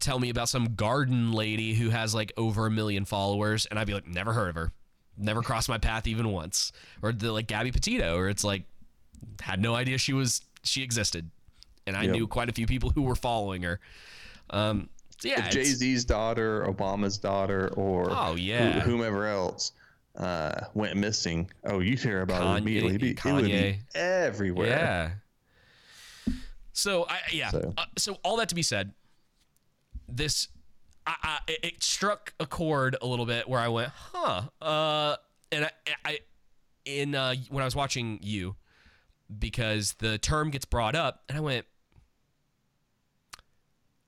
tell me about some garden lady who has like over 1 million followers, and I'd be like, never heard of her, never crossed my path even once. Or the like Gabby Petito, or it's like, had no idea she existed. And I knew quite a few people who were following her. Jay-Z's daughter, Obama's daughter, or whomever else went missing. Oh, you hear about it immediately. Kanye. It would be everywhere. Yeah. So all that to be said, this it struck a chord a little bit where I went, huh? And I when I was watching You, because the term gets brought up, and I went,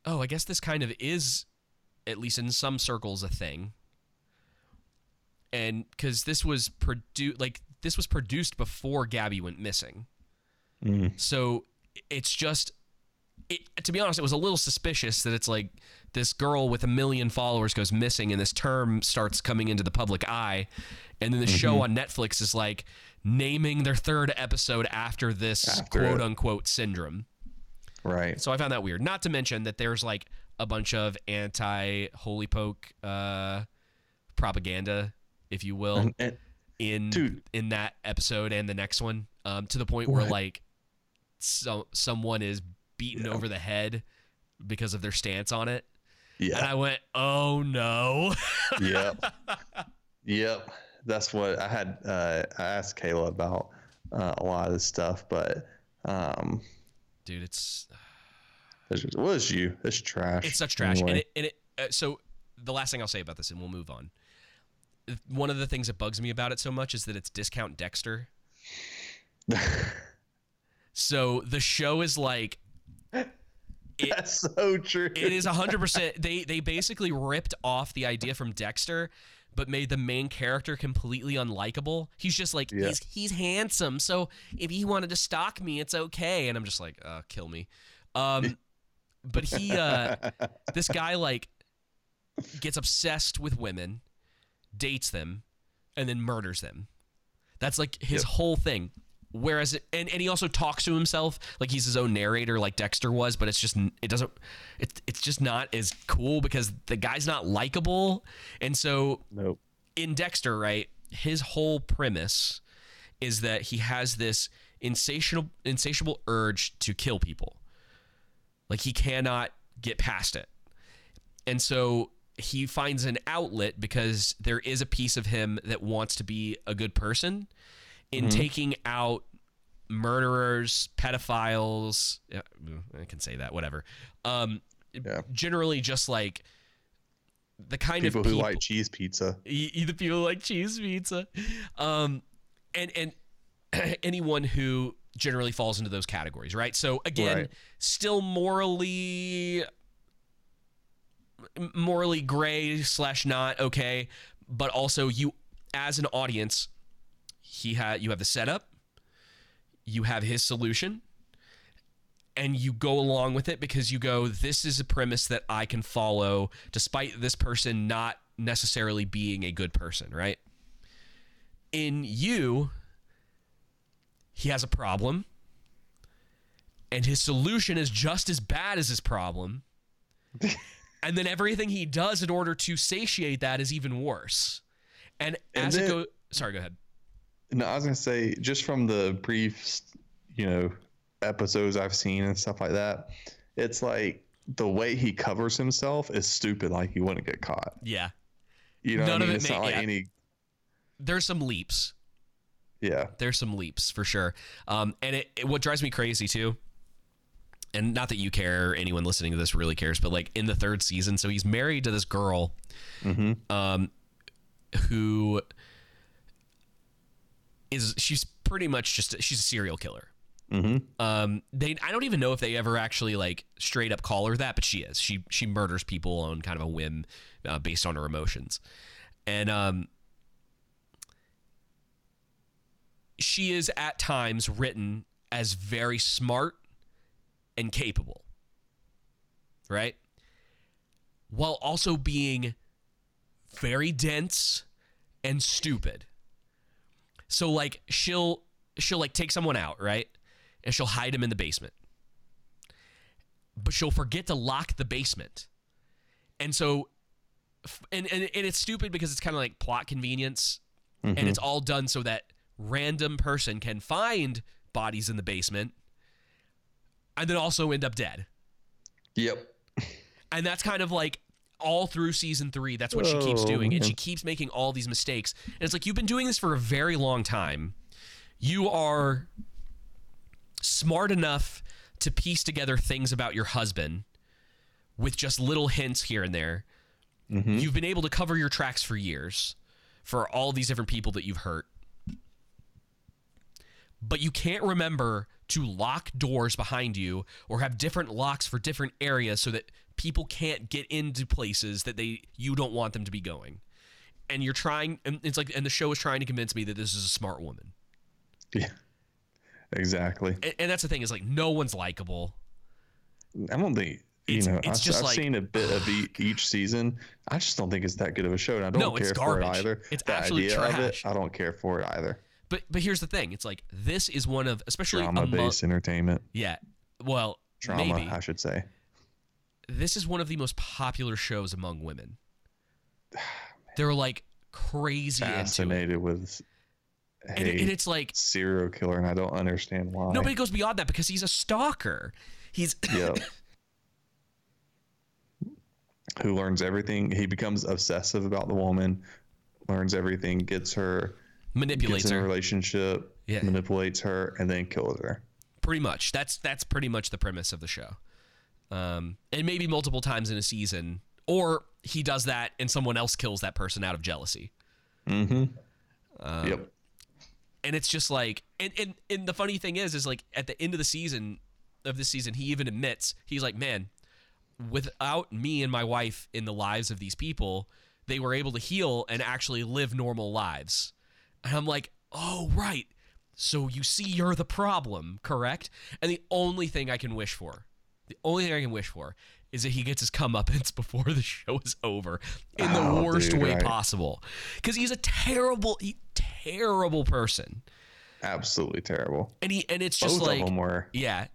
oh, I guess this kind of is, at least in some circles, a thing. And because this was produced before Gabby went missing. So it's just to be honest, it was a little suspicious that it's like this girl with 1 million followers goes missing and this term starts coming into the public eye. And then the show on Netflix is like naming their third episode after this quote unquote syndrome. Right. So I found that weird. Not to mention that there's like a bunch of anti-Holy Poke propaganda, if you will, in that episode and the next one, to the point where like someone is beaten over the head because of their stance on it. Yeah. And I went, oh no. Yep. That's what I had. I asked Kayla about a lot of this stuff, but dude, it's trash. It's such trash. Anyway. So the last thing I'll say about this and we'll move on. One of the things that bugs me about it so much is that it's discount Dexter. So the show is like, that's so true. It is 100%. They basically ripped off the idea from Dexter, but made the main character completely unlikable. He's just like, he's handsome, so if he wanted to stalk me, it's okay. And I'm just like, kill me. But he, this guy like gets obsessed with women, dates them, and then murders them. That's like his whole thing. Whereas, and he also talks to himself like he's his own narrator, like Dexter was, but it's just not as cool because the guy's not likable. And so in Dexter, right, his whole premise is that he has this insatiable urge to kill people. Like he cannot get past it. And so he finds an outlet because there is a piece of him that wants to be a good person in taking out murderers, pedophiles, I can say that, whatever. Generally just like the kind of people who like cheese pizza. Either people like cheese pizza. And anyone who generally falls into those categories, right? So again, still morally gray / not okay, but also you as an audience, you have the setup, you have his solution, and you go along with it because you go, this is a premise that I can follow despite this person not necessarily being a good person, right? In You, he has a problem, and his solution is just as bad as his problem, and then everything he does in order to satiate that is even worse. Sorry, go ahead. No, I was going to say, just from the brief, episodes I've seen and stuff like that, it's like the way he covers himself is stupid, like he wouldn't get caught. Yeah. It's not like any... There's some leaps. Yeah. There's some leaps, for sure. And what drives me crazy, too, and not that you care or anyone listening to this really cares, but like in the third season, so he's married to this girl who... she's pretty much she's a serial killer. I don't even know if they ever actually like straight up call her that, but she is. She murders people on kind of a whim based on her emotions. And she is at times written as very smart and capable, right? While also being very dense and stupid. So like she'll like take someone out, right? And she'll hide him in the basement. But she'll forget to lock the basement. And so and it's stupid because it's kind of like plot convenience and it's all done so that random person can find bodies in the basement and then also end up dead. Yep. And that's kind of like all through season 3, that's what she keeps doing, and she keeps making all these mistakes. And it's like, you've been doing this for a very long time. You are smart enough to piece together things about your husband with just little hints here and there. You've been able to cover your tracks for years for all these different people that you've hurt. But you can't remember to lock doors behind you or have different locks for different areas so that people can't get into places that you don't want them to be going. And you're trying, and it's like, and the show is trying to convince me that this is a smart woman. Yeah, exactly. And that's the thing, is like, no one's likable. I don't think I've seen a bit of each season. I just don't think it's that good of a show, and I don't care for it either. It's absolutely trash. The idea of it, I don't care for it either. But here's the thing: it's like this is one of especially drama-based entertainment. Yeah, well, drama, maybe I should say. This is one of the most popular shows among women. They're like crazy fascinated into it. With. And it's like serial killer, and I don't understand why. No, but it goes beyond that because he's a stalker. He's who learns everything. He becomes obsessive about the woman, learns everything, gets her, manipulates gets in her, a relationship, manipulates her, and then kills her. Pretty much. That's pretty much the premise of the show. And maybe multiple times in a season, or he does that and someone else kills that person out of jealousy. Mm-hmm. And it's just like, and the funny thing is like at the end of the season he even admits, he's like, man, without me and my wife in the lives of these people, they were able to heal and actually live normal lives. And I'm like, oh, right. So you see, you're the problem, correct? And the only thing I can wish for is that he gets his comeuppance before the show is over in the worst way possible. Because he's a terrible person. Absolutely terrible. And it's just both like of them were. Yeah.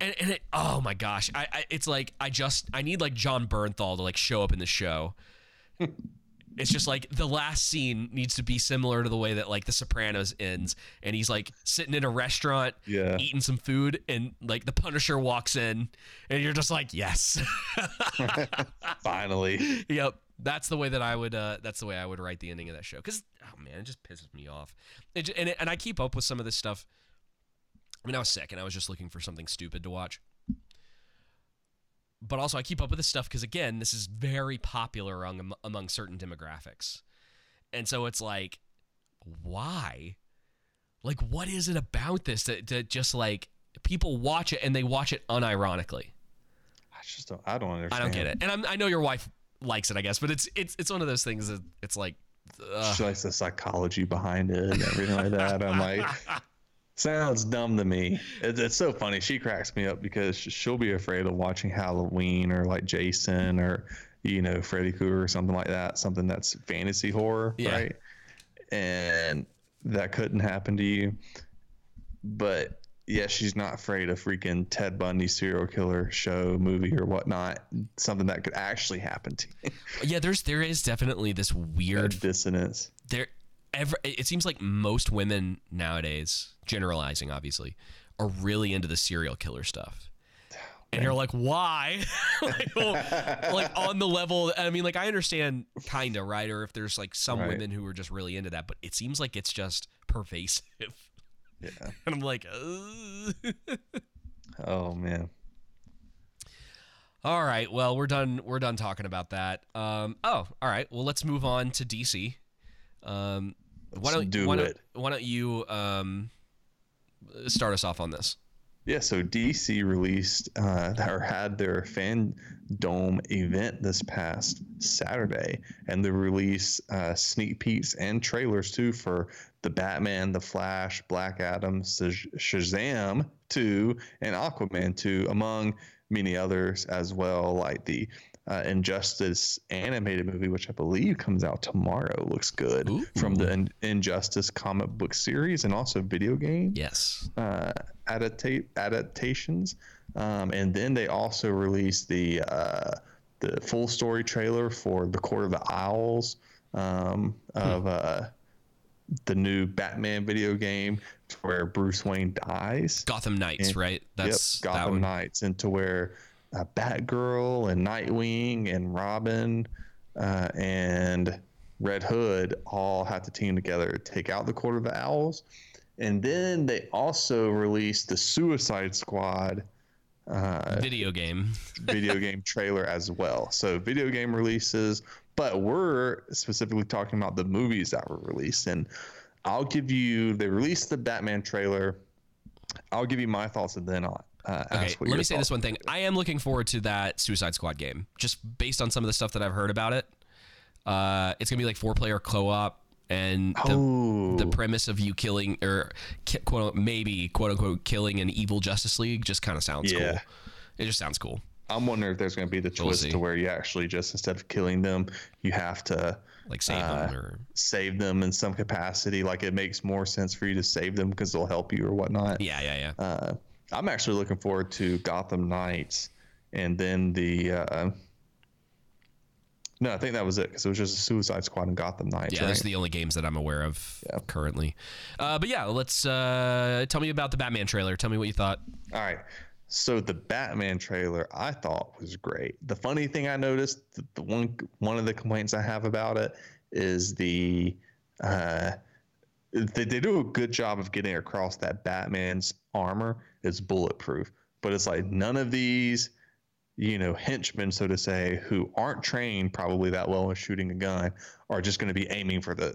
And it, oh my gosh. I it's like I need like John Bernthal to like show up in the show. It's just like the last scene needs to be similar to the way that like The Sopranos ends, and he's like sitting in a restaurant eating some food, and like the Punisher walks in, and you're just like, yes. Finally. Yep. That's the way that I would write the ending of that show, because oh man, it just pisses me off. And I keep up with some of this stuff. I mean, I was sick and I was just looking for something stupid to watch. But also I keep up with this stuff because again, this is very popular among certain demographics. And so it's like, why? Like, what is it about this that just like people watch it and they watch it unironically? I don't understand. I don't get it. And I know your wife likes it, I guess, but it's one of those things that it's like she likes the psychology behind it and everything like that. I'm like, sounds dumb to me. It's so funny. She cracks me up because she'll be afraid of watching Halloween or like Jason or Freddy Krueger or something like that, something that's fantasy horror, right? And that couldn't happen to you. But yeah, she's not afraid of freaking Ted Bundy serial killer show, movie, or whatnot. Something that could actually happen to you. Yeah, there is definitely this weird dissonance. It seems like most women nowadays, generalizing obviously, are really into the serial killer stuff. And you're like, why? like on the level. I mean, like I understand kind of, right? Or if there's like some women who are just really into that, but it seems like it's just pervasive. Yeah. And I'm like, oh man. All right. Well, we're done talking about that. All right. Well, let's move on to DC. Why don't you start us off on this? Yeah. So DC released or had their Fandome event this past Saturday, and they released sneak peeks and trailers too for The Batman, The Flash, Black Adam, Shazam 2, and Aquaman 2, among many others as well, like the Injustice animated movie, which I believe comes out tomorrow, looks good. Ooh. From the Injustice comic book series and also video game adaptations. And then they also released the full story trailer for The Court of the Owls of the new Batman video game, to where Bruce Wayne dies. Gotham Knights, right? That's Gotham Knights, and to where Batgirl and Nightwing and Robin and Red Hood all have to team together to take out the Court of the Owls. And then they also released the Suicide Squad video game trailer as well. So video game releases, but we're specifically talking about the movies that were released. And they released the Batman trailer. I'll give you my thoughts, and then I'll okay, let me say this one thing. I am looking forward to that Suicide Squad game, just based on some of the stuff that I've heard about it. It's gonna be like 4-player co-op, and the premise of you killing, or maybe quote unquote killing, an evil Justice League just kind of sounds cool. It just sounds cool. I'm wondering if there's going to be the twist to where you actually just, instead of killing them, you have to like save them in some capacity. Like it makes more sense for you to save them because they'll help you or whatnot. Yeah. I'm actually looking forward to Gotham Knights, and then the no, I think that was it because it was just a Suicide Squad and Gotham Knights. Yeah, right? Those are the only games that I'm aware of currently. But yeah, let's tell me about the Batman trailer. Tell me what you thought. All right. So the Batman trailer I thought was great. The funny thing I noticed, the one of the complaints I have about it is they do a good job of getting across that Batman's armor is bulletproof, but it's like none of these, henchmen, so to say, who aren't trained probably that well in shooting a gun are just going to be aiming for the,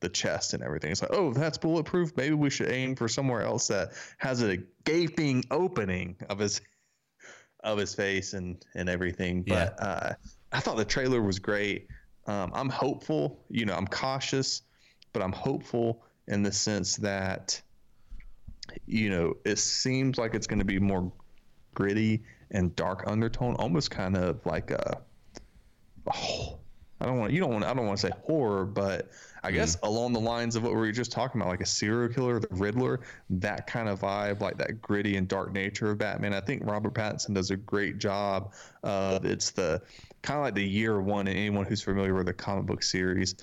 the chest and everything. It's like, oh, that's bulletproof. Maybe we should aim for somewhere else that has a gaping opening of his face and everything. Yeah. But I thought the trailer was great. I'm hopeful. I'm cautious, but I'm hopeful in the sense that, it seems like it's going to be more gritty and dark undertone, almost kind of like I don't want to say horror, but I guess along the lines of what we were just talking about, like a serial killer, the Riddler, that kind of vibe, like that gritty and dark nature of Batman. I think Robert Pattinson does a great job. It's the kind of like the year one, and anyone who's familiar with the comic book series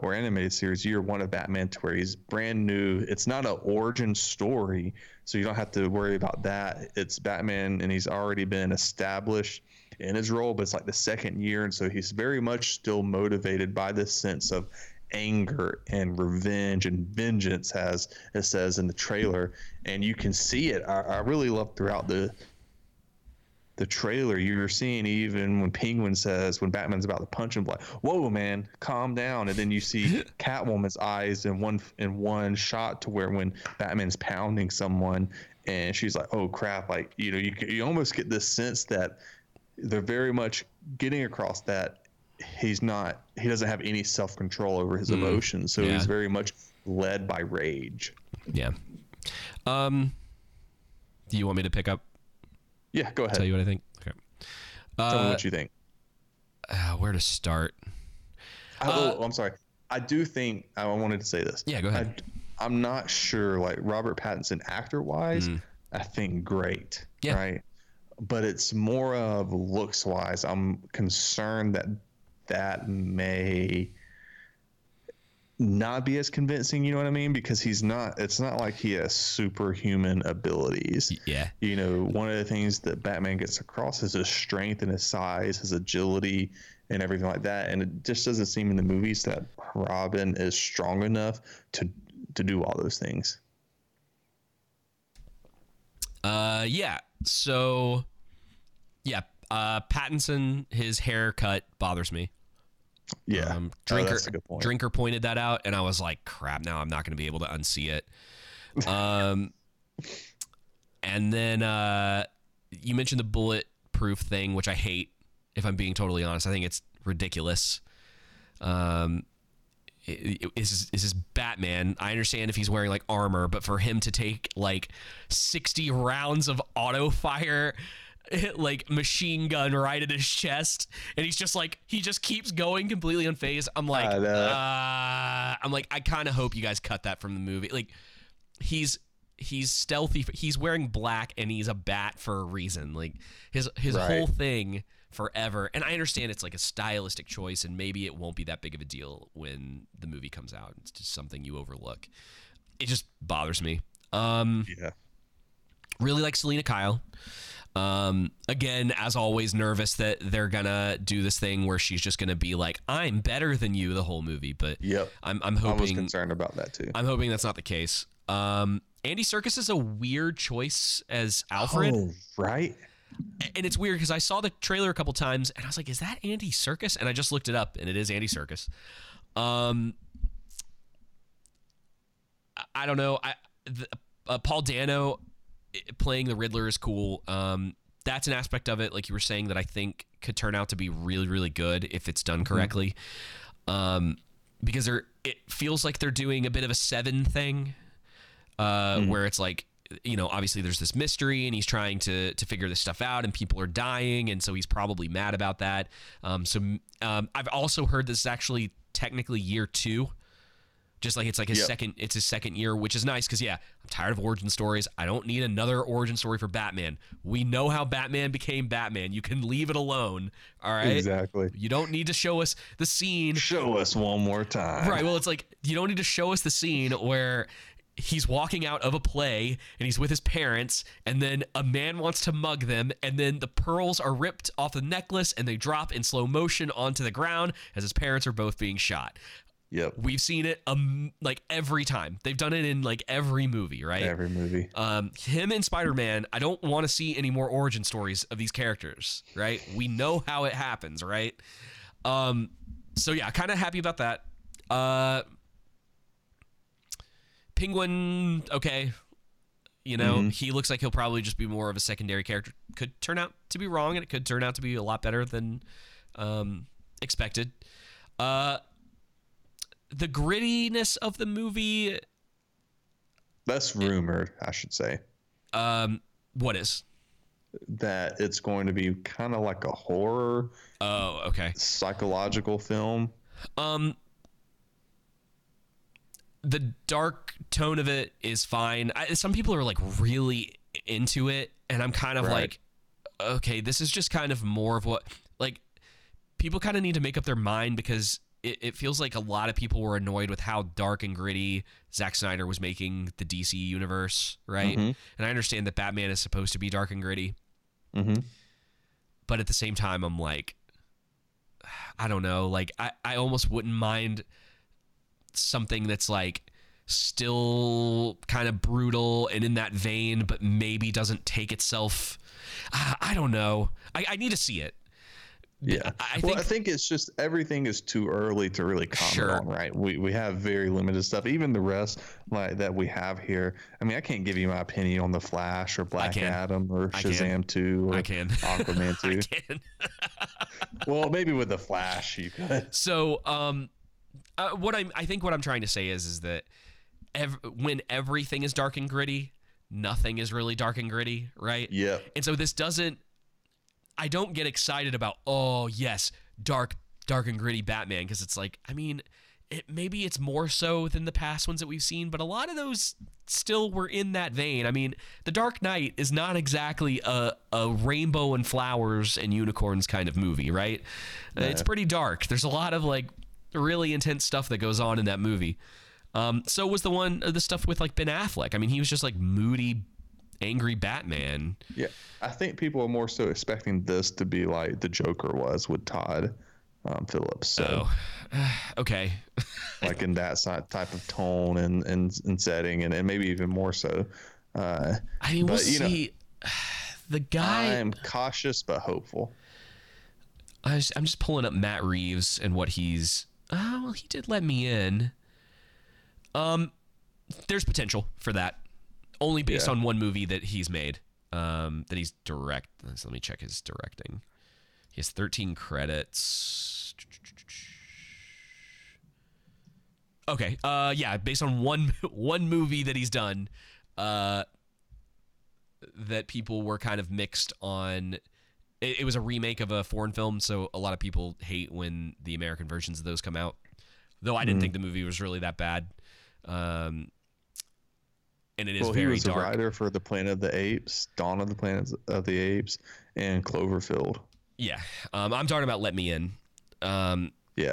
or animated series, year one of Batman, to where he's brand new. It's not an origin story, so you don't have to worry about that. It's Batman, and he's already been established in his role, but it's like the second year, and so he's very much still motivated by this sense of anger and revenge and vengeance, as it says in the trailer, and you can see it. I really love throughout the trailer, you're seeing even when Penguin says, when Batman's about to punch him, like, whoa, man, calm down. And then you see Catwoman's eyes in one shot, to where when Batman's pounding someone and she's like, oh crap, like, you almost get this sense that they're very much getting across that he doesn't have any self-control over his emotions. So he's very much led by rage. Yeah. Do you want me to pick up? Yeah, go ahead. Tell you what I think. Okay. Tell me what you think. Where to start? I'm sorry. I do think I wanted to say this. Yeah, go ahead. I'm not sure. Like Robert Pattinson, actor-wise, I think great. Yeah. Right. But it's more of looks-wise. I'm concerned that may not be as convincing, you know what I mean? Because it's not like he has superhuman abilities. Yeah. One of the things that Batman gets across is his strength and his size, his agility and everything like that. And it just doesn't seem in the movies that Robin is strong enough to do all those things. Yeah. So yeah. Pattinson, his haircut bothers me. Yeah. Drinker pointed that out, and I was like, crap, now I'm not going to be able to unsee it. And then you mentioned the bulletproof thing, which I hate, if I'm being totally honest. I think it's ridiculous. Is this Batman? I understand if he's wearing like armor, but for him to take like 60 rounds of auto fire, like machine gun right at his chest, and he's just like, he just keeps going completely unfazed. I'm like, I kind of hope you guys cut that from the movie. Like he's stealthy. He's wearing black and he's a bat for a reason. Like his whole thing forever. And I understand it's like a stylistic choice, and maybe it won't be that big of a deal when the movie comes out. It's just something you overlook. It just bothers me. Yeah. Really like Selena Kyle. Again, as always, nervous that they're gonna do this thing where she's just gonna be like, "I'm better than you" the whole movie. But I'm hoping. I was concerned about that too. I'm hoping that's not the case. Andy Serkis is a weird choice as Alfred, right? And it's weird because I saw the trailer a couple times and I was like, "Is that Andy Serkis?" And I just looked it up, and it is Andy Serkis. I don't know. Paul Dano playing the Riddler is cool. That's an aspect of it, like you were saying, that I think could turn out to be really, really good if it's done correctly. Because it feels like they're doing a bit of a Seven thing, where it's like you know, obviously there's this mystery and he's trying to figure this stuff out and people are dying. And so he's probably mad about that. I've also heard this is actually technically year 2, just like it's like his second year, which is nice. Cause yeah, I'm tired of origin stories. I don't need another origin story for Batman. We know how Batman became Batman. You can leave it alone. All right. Exactly. You don't need to show us the scene. Show us one more time. Right. Well, it's like, you don't need to show us the scene where he's walking out of a play and he's with his parents and then a man wants to mug them and then the pearls are ripped off the necklace and they drop in slow motion onto the ground as his parents are both being shot. Yep. We've seen it like every time. They've done it in like every movie, right? Every movie. Him and Spider-Man, I don't want to see any more origin stories of these characters, right? We know how it happens, right? So yeah, kind of happy about that. Penguin, okay. You know, he looks like he'll probably just be more of a secondary character. Could turn out to be wrong, and it could turn out to be a lot better than expected. The grittiness of the movie... That's rumored, I should say. What is? That it's going to be kind of like a horror... Oh, okay. ...psychological film. The dark tone of it is fine. Some people are like really into it, and I'm kind of like, okay, this is just kind of more of what like people kind of need to make up their mind, because it feels like a lot of people were annoyed with how dark and gritty Zack Snyder was making the DC universe, right? Mm-hmm. And I understand that Batman is supposed to be dark and gritty, but at the same time, I'm like, I don't know, like I almost wouldn't mind something that's like still kind of brutal and in that vein, but maybe doesn't take itself. I don't know. I need to see it. Yeah. I think it's just everything is too early to really comment on, right? We have very limited stuff. Even the rest like that we have here. I mean, I can't give you my opinion on The Flash or Black Adam or Shazam 2 or Aquaman 2. I can. Well, maybe with The Flash you could. So, what I'm trying to say is that when everything is dark and gritty, nothing is really dark and gritty, right? Yeah. And so this doesn't. I don't get excited about dark and gritty Batman, because it's like, I mean, maybe it's more so than the past ones that we've seen, but a lot of those still were in that vein. I mean, The Dark Knight is not exactly a rainbow and flowers and unicorns kind of movie, right? Yeah. It's pretty dark. There's a lot of like really intense stuff that goes on in that movie. So was the stuff with like Ben Affleck. I mean, he was just like moody, angry Batman. Yeah, I think people are more so expecting this to be like the Joker was with Todd Phillips. So, okay. Like in that type of tone and setting, and maybe even more so. I mean, we'll see. The guy. I am cautious but hopeful. I'm just pulling up Matt Reeves and what he's. Oh, well, he did Let Me In. There's potential for that, only based on one movie that he's made, that he's direct. So let me check his directing. He has 13 credits. Okay. Based on one movie that he's done, that people were kind of mixed on. It was a remake of a foreign film, so a lot of people hate when the American versions of those come out. Though I didn't think the movie was really that bad. And it is very dark. Well, he was a writer for The Planet of the Apes, Dawn of the Planet of the Apes, and Cloverfield. Yeah. I'm talking about Let Me In,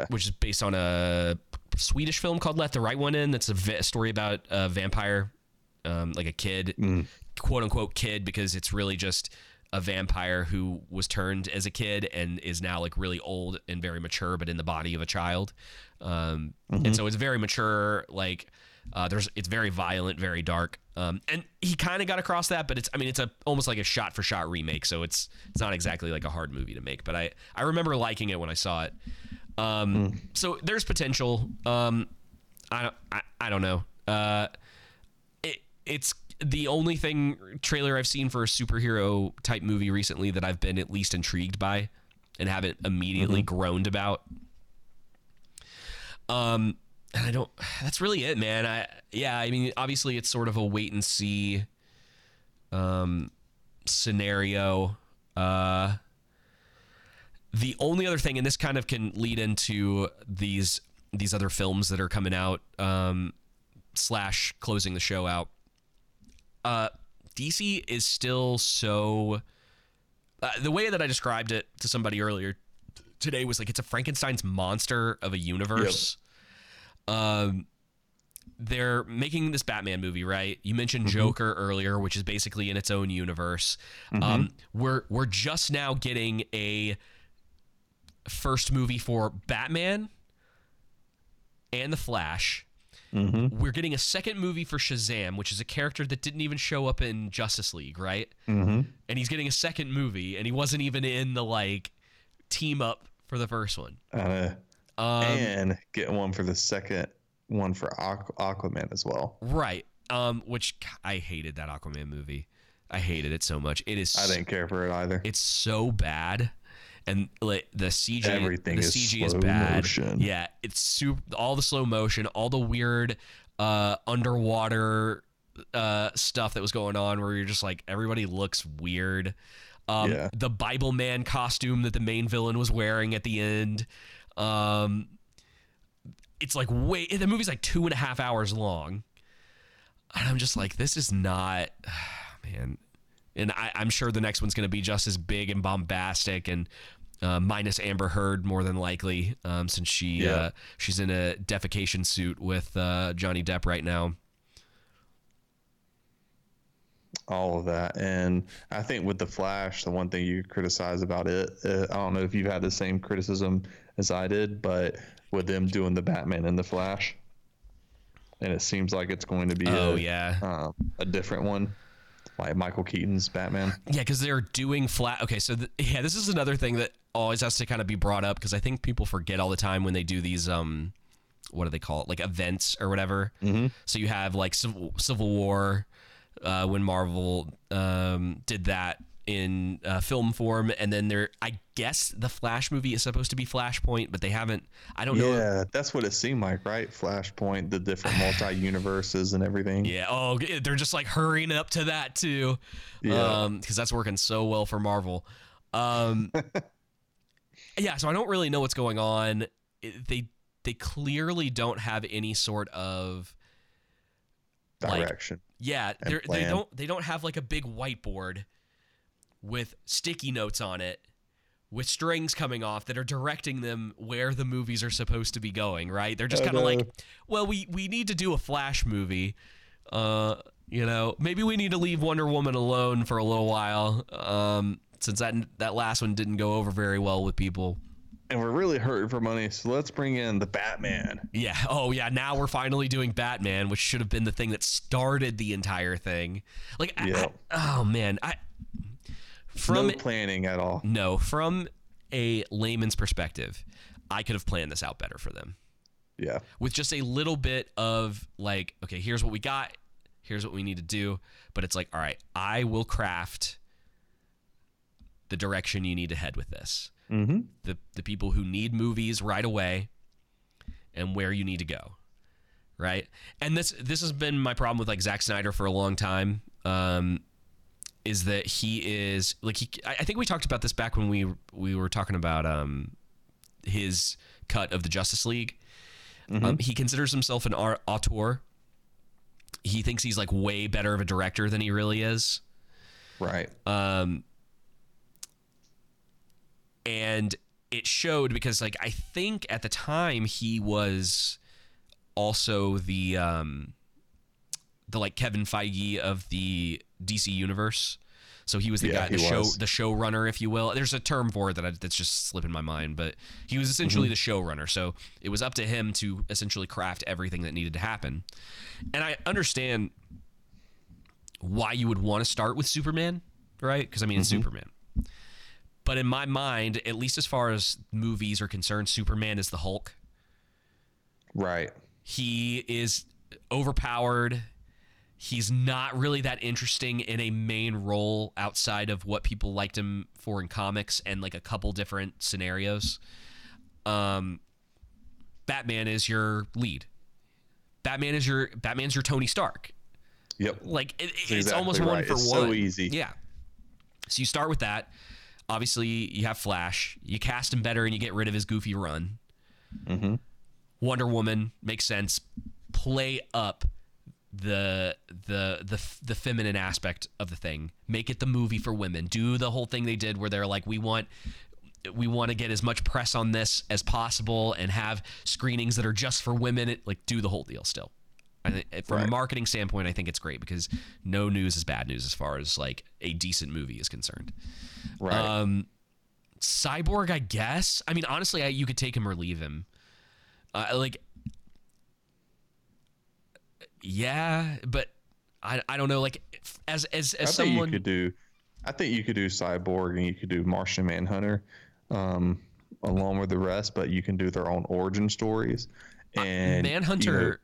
which is based on a Swedish film called Let the Right One In. That's a story about a vampire, like a kid, quote-unquote kid, because it's really just a vampire who was turned as a kid and is now like really old and very mature, but in the body of a child. And so it's very mature, like it's very violent, very dark. And he kind of got across that, but it's almost like a shot for shot remake. So it's not exactly like a hard movie to make, but I remember liking it when I saw it. So there's potential. I don't know. It's the only trailer I've seen for a superhero type movie recently that I've been at least intrigued by and haven't immediately groaned about. And that's really it, man. I mean, obviously it's sort of a wait and see scenario. The only other thing, and this kind of can lead into these other films that are coming out, slash closing the show out. DC is still so... the way that I described it to somebody earlier today was like it's a Frankenstein's monster of a universe. Yep. They're making this Batman movie, right? You mentioned mm-hmm. Joker earlier, which is basically in its own universe. Mm-hmm. We're just now getting a first movie for Batman and The Flash. Mm-hmm. We're getting a second movie for Shazam, which is a character that didn't even show up in Justice League, right? Mm-hmm. And he's getting a second movie, and he wasn't even in the team up for the first one. And getting one for the second one for Aquaman as well, right? Which I hated that Aquaman movie. I hated it so much. I didn't care for it either. It's so bad. And the CG, is bad. Motion. Yeah, it's all the slow motion, all the weird underwater stuff that was going on, where you're just like, everybody looks weird. Yeah. The Bible Man costume that the main villain was wearing at the end. It's like the movie's 2.5 hours long, and I'm just like, this is not, man. And I'm sure the next one's going to be just as big and bombastic, and minus Amber Heard more than likely, since she's in a defecation suit with Johnny Depp right now. All of that. And I think with The Flash, the one thing you criticize about it, I don't know if you've had the same criticism as I did, but with them doing the Batman and The Flash, and it seems like it's going to be a different one. Like Michael Keaton's Batman. Yeah, because they're doing Flash. Okay, so this is another thing that always has to kind of be brought up, because I think people forget all the time when they do these, what do they call it? Like events or whatever. Mm-hmm. So you have like Civil War, when Marvel did that in film form, and then I guess the Flash movie is supposed to be Flashpoint, but they haven't. I don't know. Yeah, that's what it seemed like, right? Flashpoint, the different multi-universes and everything. Yeah. Oh, they're just hurrying up to that too. Yeah. Because that's working so well for Marvel. Yeah. So I don't really know what's going on. They clearly don't have any sort of direction. Yeah. They don't have a big whiteboard with sticky notes on it, with strings coming off that are directing them where the movies are supposed to be going, right? They're just kind of we need to do a Flash movie. Maybe we need to leave Wonder Woman alone for a little while, since that last one didn't go over very well with people. And we're really hurting for money, so let's bring in the Batman. Yeah. Oh, yeah. Now we're finally doing Batman, which should have been the thing that started the entire thing. From no planning at all. No, from a layman's perspective, I could have planned this out better for them. Yeah. With just a little bit of okay, here's what we got. Here's what we need to do. But it's all right, I will craft the direction you need to head with this. Mm-hmm. The people who need movies right away and where you need to go. Right. And this has been my problem with Zack Snyder for a long time. Is that he is I think we talked about this back when we were talking about his cut of the Justice League. Mm-hmm. He considers himself an auteur. He thinks he's way better of a director than he really is. Right. And it showed, because I think at the time he was also the Kevin Feige of the DC Universe. So he was the guy, the showrunner, if you will. There's a term for it that's just slipping my mind, but he was essentially the showrunner. So it was up to him to essentially craft everything that needed to happen. And I understand why you would want to start with Superman, right? Because it's Superman. But in my mind, at least as far as movies are concerned, Superman is the Hulk. Right. He is overpowered. He's not really that interesting in a main role outside of what people liked him for in comics and a couple different scenarios. Batman is your lead. Batman's your Tony Stark. Yep. Like it's almost right. One for it's one. So easy. Yeah. So you start with that. Obviously, you have Flash. You cast him better, and you get rid of his goofy run. Mm-hmm. Wonder Woman makes sense. Play up the feminine aspect of the thing. Make it the movie for women. Do the whole thing they did where they're like, we want to get as much press on this as possible, and have screenings that are just for women. Like, do the whole deal still. From a marketing standpoint, I think it's great, because no news is bad news as far as like a decent movie is concerned. Right. Cyborg, I guess. I mean, honestly, you could take him or leave him. Yeah, but I don't know. Like, as someone, I think you could do Cyborg, and you could do Martian Manhunter, along with the rest. But you can do their own origin stories, and Manhunter.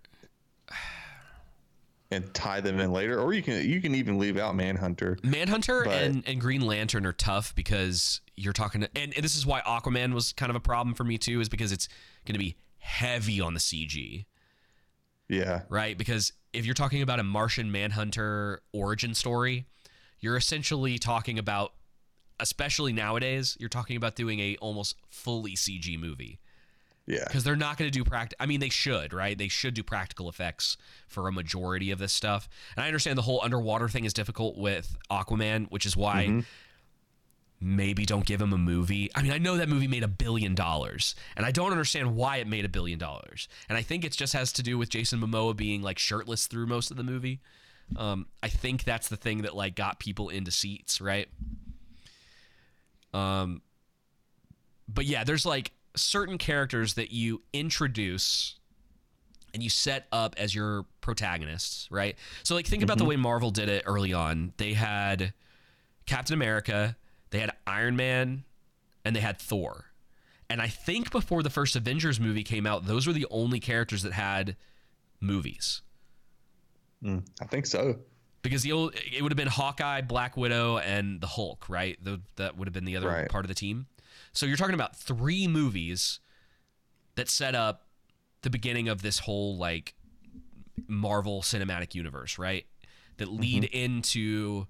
And tie them in later, or you can even leave out Manhunter, but... and Green Lantern are tough, because you're talking to, and this is why Aquaman was kind of a problem for me too, is because it's going to be heavy on the CG. Yeah. Right? Because if you're talking about a Martian Manhunter origin story, you're essentially talking about, especially nowadays, you're talking about doing a almost fully CG movie. Yeah. Because they're not going to do practical. I mean, they should, right? They should do practical effects for a majority of this stuff. And I understand the whole underwater thing is difficult with Aquaman, which is why maybe don't give him a movie. I mean, I know that movie made $1 billion, and I don't understand why it made $1 billion. And I think it just has to do with Jason Momoa being like shirtless through most of the movie. I think that's the thing that like got people into seats, right? But yeah, there's like certain characters that you introduce and you set up as your protagonists, right? So like, think about the way Marvel did it early on. They had Captain America, they had Iron Man, and they had Thor. And I think before the first Avengers movie came out, those were the only characters that had movies. I think so. Because it would have been Hawkeye, Black Widow, and the Hulk, right? That would have been the other part of the team. So you're talking about 3 movies that set up the beginning of this whole like Marvel Cinematic Universe, right? That lead into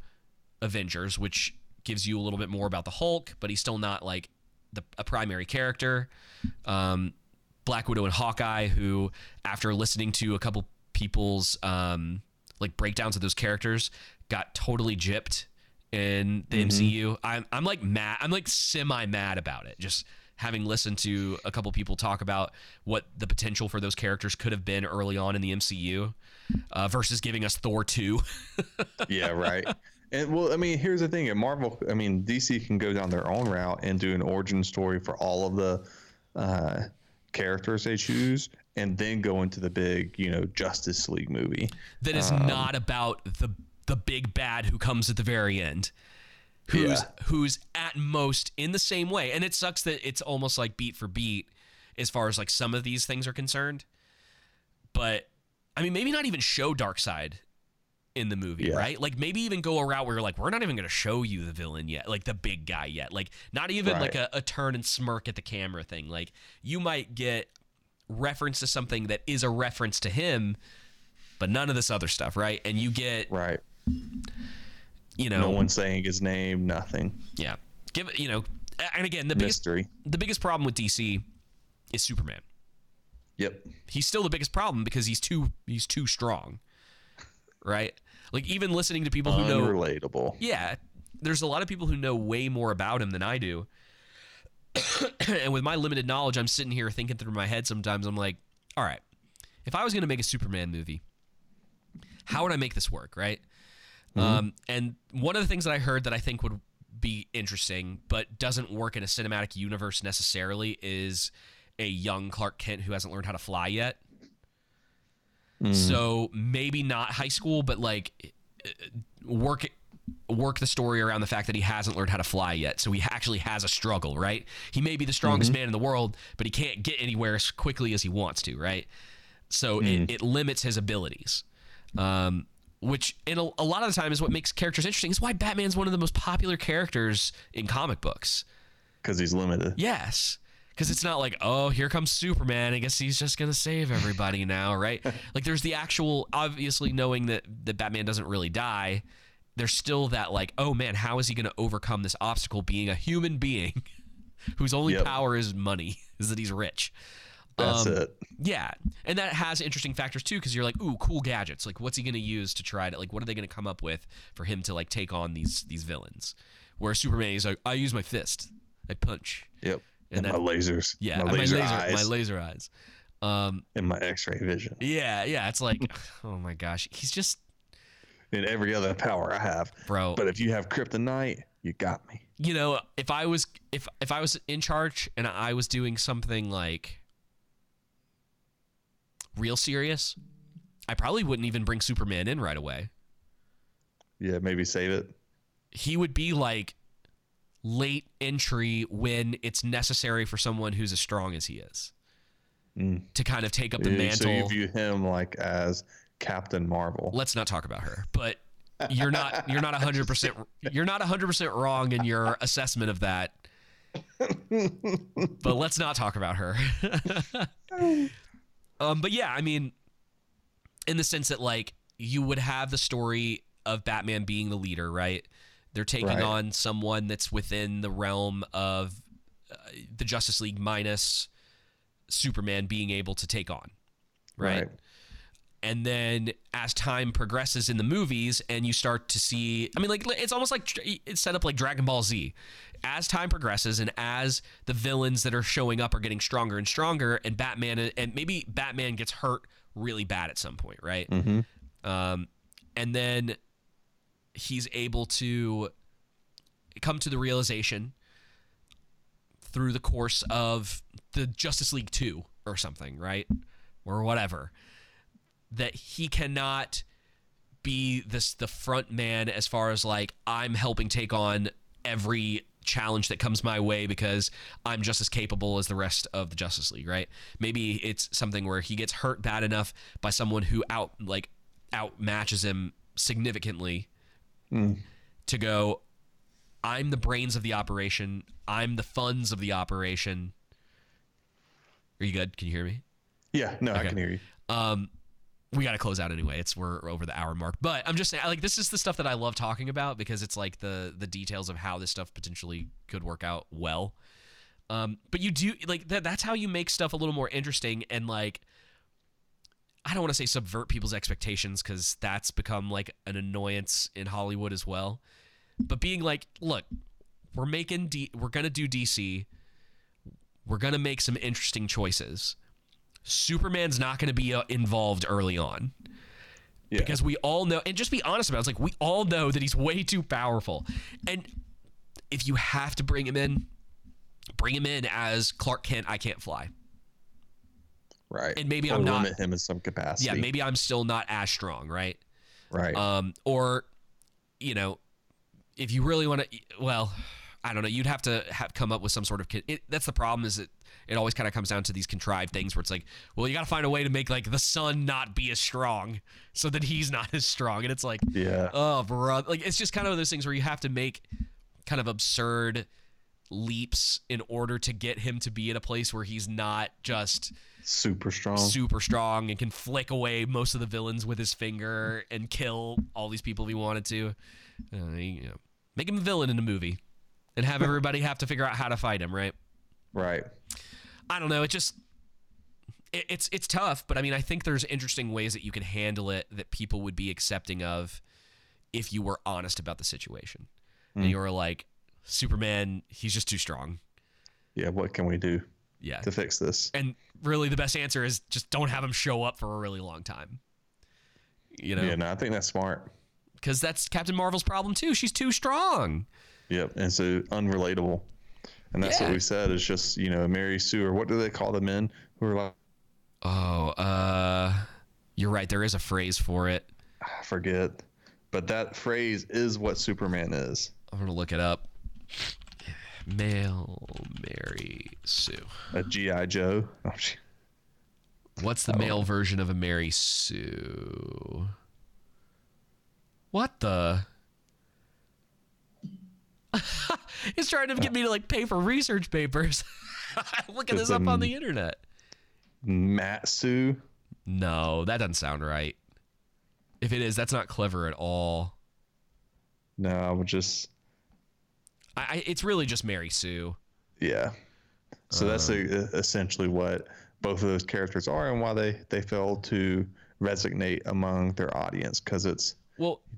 Avengers, which gives you a little bit more about the Hulk, but he's still not like a primary character. Black Widow and Hawkeye, who after listening to a couple people's like breakdowns of those characters, got totally gypped in the MCU. I'm like mad. I'm like semi-mad about it, just having listened to a couple people talk about what the potential for those characters could have been early on in the MCU versus giving us Thor 2. Yeah, right. And well, I mean, here's the thing. At Marvel, I mean, DC can go down their own route and do an origin story for all of the characters they choose, and then go into the big, Justice League movie. That is not about the big bad who comes at the very end, who's at most in the same way. And it sucks that it's almost like beat for beat as far as like some of these things are concerned. But I mean, maybe not even show Darkseid in the movie, right? Like maybe even go a route where you're like, we're not even going to show you the villain yet, like the big guy yet, like not even like a turn and smirk at the camera thing. Like you might get reference to something that is a reference to him, but none of this other stuff, right? And you get no one saying his name, nothing. Yeah, give it. And again, the mystery. The biggest problem with DC is Superman. Yep, he's still the biggest problem because he's too strong. Right? Like even listening to people who know relatable. Yeah. There's a lot of people who know way more about him than I do. And with my limited knowledge, I'm sitting here thinking through my head sometimes. I'm like, all right, if I was going to make a Superman movie, how would I make this work? Right? And one of the things that I heard that I think would be interesting, but doesn't work in a cinematic universe necessarily, is a young Clark Kent who hasn't learned how to fly yet. So maybe not high school, but like work the story around the fact that he hasn't learned how to fly yet. So he actually has a struggle, right? He may be the strongest man in the world, but he can't get anywhere as quickly as he wants to, right? So it limits his abilities, which in a lot of the time is what makes characters interesting. It's why Batman's one of the most popular characters in comic books. Because he's limited. Yes. Because it's not like, oh, here comes Superman. I guess he's just going to save everybody now, right? Like, there's the actual, obviously knowing that Batman doesn't really die, there's still that like, oh man, how is he going to overcome this obstacle being a human being whose only power is money, is that he's rich. That's it. Yeah. And that has interesting factors too, because you're like, ooh, cool gadgets. Like, what's he going to use to try to, like, what are they going to come up with for him to like take on these villains? Where Superman is like, I use my fist. I punch. Yep. And my lasers. Yeah. My laser eyes. And my x-ray vision. Yeah. Yeah. It's like, oh my gosh. He's just. And every other power I have. Bro. But if you have kryptonite, you got me. You know, if I was in charge and I was doing something like real serious, I probably wouldn't even bring Superman in right away. Yeah, maybe save it. He would be like late entry when it's necessary for someone who's as strong as he is to kind of take up the mantle. So you view him like as Captain Marvel. Let's not talk about her, but you're not 100% wrong in your assessment of that. But let's not talk about her. But yeah, I mean, in the sense that like you would have the story of Batman being the leader, right? They're taking on someone that's within the realm of the Justice League minus Superman being able to take on, right? And then as time progresses in the movies and you start to see, I mean, like, it's almost like it's set up like Dragon Ball Z. As time progresses and as the villains that are showing up are getting stronger and stronger, and Batman, and maybe Batman gets hurt really bad at some point, right? Mm-hmm. And then he's able to come to the realization through the course of the Justice League 2 or something, right? Or whatever. That he cannot be the front man as far as like, I'm helping take on every challenge that comes my way because I'm just as capable as the rest of the Justice League, right? Maybe it's something where he gets hurt bad enough by someone who outmatches him significantly to go, I'm the brains of the operation. I'm the funds of the operation. Are you good? Can you hear me? Yeah, no, okay. I can hear you. We got to close out anyway. We're over the hour mark, but I'm just saying, like, this is the stuff that I love talking about because it's like the details of how this stuff potentially could work out well. But you do like that's how you make stuff a little more interesting and like, I don't want to say subvert people's expectations because that's become like an annoyance in Hollywood as well. But being like, look, we're gonna do DC. We're gonna make some interesting choices. Superman's not going to be involved early on because we all know, and just be honest about it, it's like we all know that he's way too powerful. And if you have to bring him in as Clark Kent, I can't fly. Right. And maybe I'm not limit him in some capacity. Yeah. Maybe I'm still not as strong. Right. Right. Or, you know, if you really want to, well, I don't know. You'd have to come up with some sort of that's the problem is that it always kind of comes down to these contrived things where it's like, well, you got to find a way to make like the sun not be as strong so that he's not as strong. And it's like, oh, bro. Like, it's just kind of those things where you have to make kind of absurd leaps in order to get him to be in a place where he's not just super strong and can flick away most of the villains with his finger and kill all these people if he wanted to. You know, make him a villain in a movie. And have everybody have to figure out how to fight him, right? Right. I don't know. It just it's tough, but I mean, I think there's interesting ways that you can handle it that people would be accepting of if you were honest about the situation. And you were like, Superman, he's just too strong. Yeah, what can we do to fix this? And really the best answer is just don't have him show up for a really long time. You know? Yeah, no, I think that's smart. Because that's Captain Marvel's problem too. She's too strong. Yep, and so unrelatable. And that's what we said. It's just, you know, Mary Sue, or what do they call the men who are like... Oh, you're right. There is a phrase for it. I forget. But that phrase is what Superman is. I'm going to look it up. Male Mary Sue. A G.I. Joe. What's the male version of a Mary Sue? What the... He's trying to get me to like pay for research papers. I'm looking this up on the internet. Matsu? No, that doesn't sound right. If it is, that's not clever at all. No, it's really just Mary Sue. Yeah. So that's essentially what both of those characters are and why they fail to resonate among their audience, because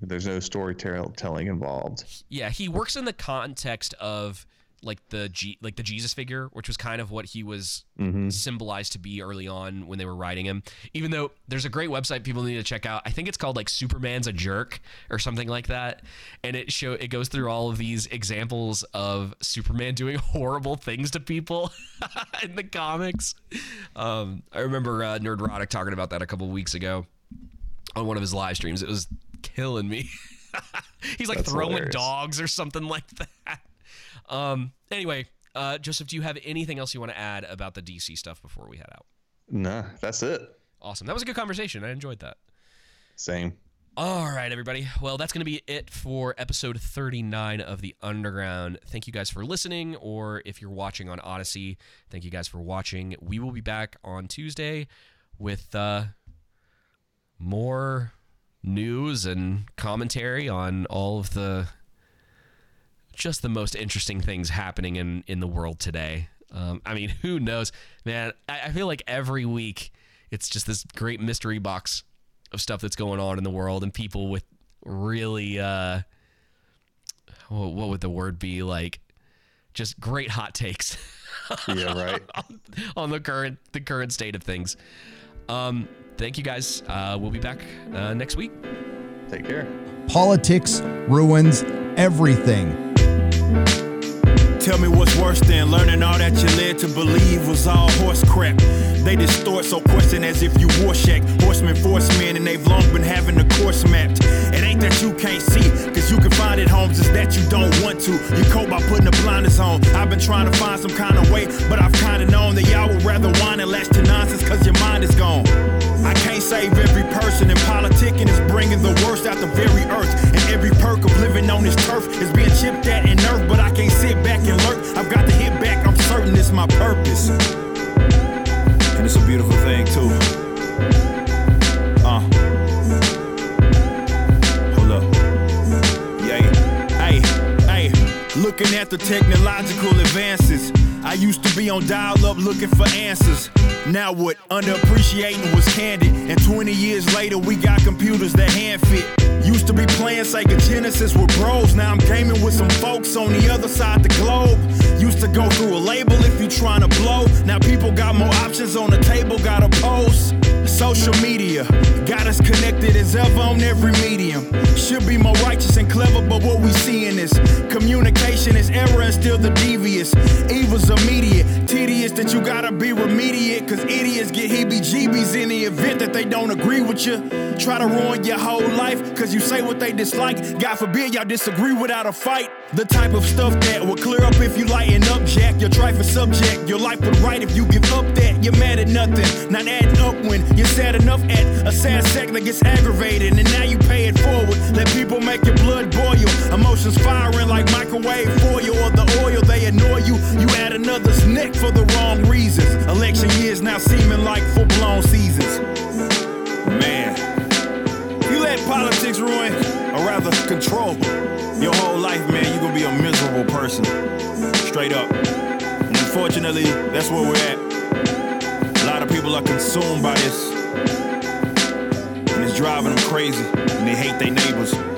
there's no storytelling involved. Yeah, he works in the context of like the Jesus figure, which was kind of what he was symbolized to be early on when they were writing him. Even though there's a great website people need to check out. I think it's called like Superman's a Jerk or something like that. And it goes through all of these examples of Superman doing horrible things to people in the comics. I remember Nerdrotic talking about that a couple of weeks ago on one of his live streams. It was killing me. He's like throwing dogs or something like that. Anyway, Joseph, do you have anything else you want to add about the DC stuff before we head out? Nah, that's it. Awesome. That was a good conversation. I enjoyed that. Same. All right, everybody. Well, that's going to be it for episode 39 of The Underground. Thank you guys for listening, or if you're watching on Odyssey, thank you guys for watching. We will be back on Tuesday with more news and commentary on all of the most interesting things happening in the world today. I mean, who knows, man? I feel like every week it's just this great mystery box of stuff that's going on in the world, and people with really, what would the word be, like, just great hot takes. Yeah, right. on the current state of things. Thank you guys. We'll be back next week. Take care. Politics ruins everything. Tell me what's worse than learning all that you led to believe was all horse crap. They distort, so question as if you Rorschach. Horsemen force men, and they've long been having the course mapped. It ain't that you can't see, cause you can find it, Holmes, it's that you don't want to. You cope by putting the blinders on. I've been trying to find some kind of way, but I've kind of known that y'all would rather whine and lash to nonsense cause your mind is gone. I can't save every person, and politicking is bringing the worst out the very earth. And every perk of living on this turf is being chipped at and nerfed, but I can't sit back and lurk. I've got to hit back, I'm certain it's my purpose. And it's a beautiful thing too. Hold up. Yeah. Hey. Looking at the technological advances. I used to be on dial-up looking for answers. Now what? Underappreciating was candid. And 20 years later, we got computers that hand fit. Used to be playing Sega Genesis with bros. Now I'm gaming with some folks on the other side the globe. Used to go through a label if you tryna blow. Now people got more options on the table, gotta post. Social media got us connected as ever on every medium. Should be more righteous and clever, but what we seeing is communication is error and still the devious. Evil's immediate, tedious that you gotta be remediate, cause idiots get heebie-jeebies in the event that they don't agree with you. Try to ruin your whole life, cause you say what they dislike. God forbid y'all disagree without a fight. The type of stuff that will clear up if you lighten up, Jack. Your trifle subject, your life would right if you give up that. You're mad at nothing, not adding up when you're sad enough at a sad sack that gets aggravated, and now you pay it forward. Let people make your blood boil, emotions firing like microwave foil or the oil. They annoy you, you add another's neck for the wrong reasons. Election years now seeming like full-blown seasons. Man, you let politics ruin, or rather control, your whole life, man, you're gonna be a miserable person. Straight up. And unfortunately, that's where we're at. A lot of people are consumed by this, and it's driving them crazy, and they hate their neighbors.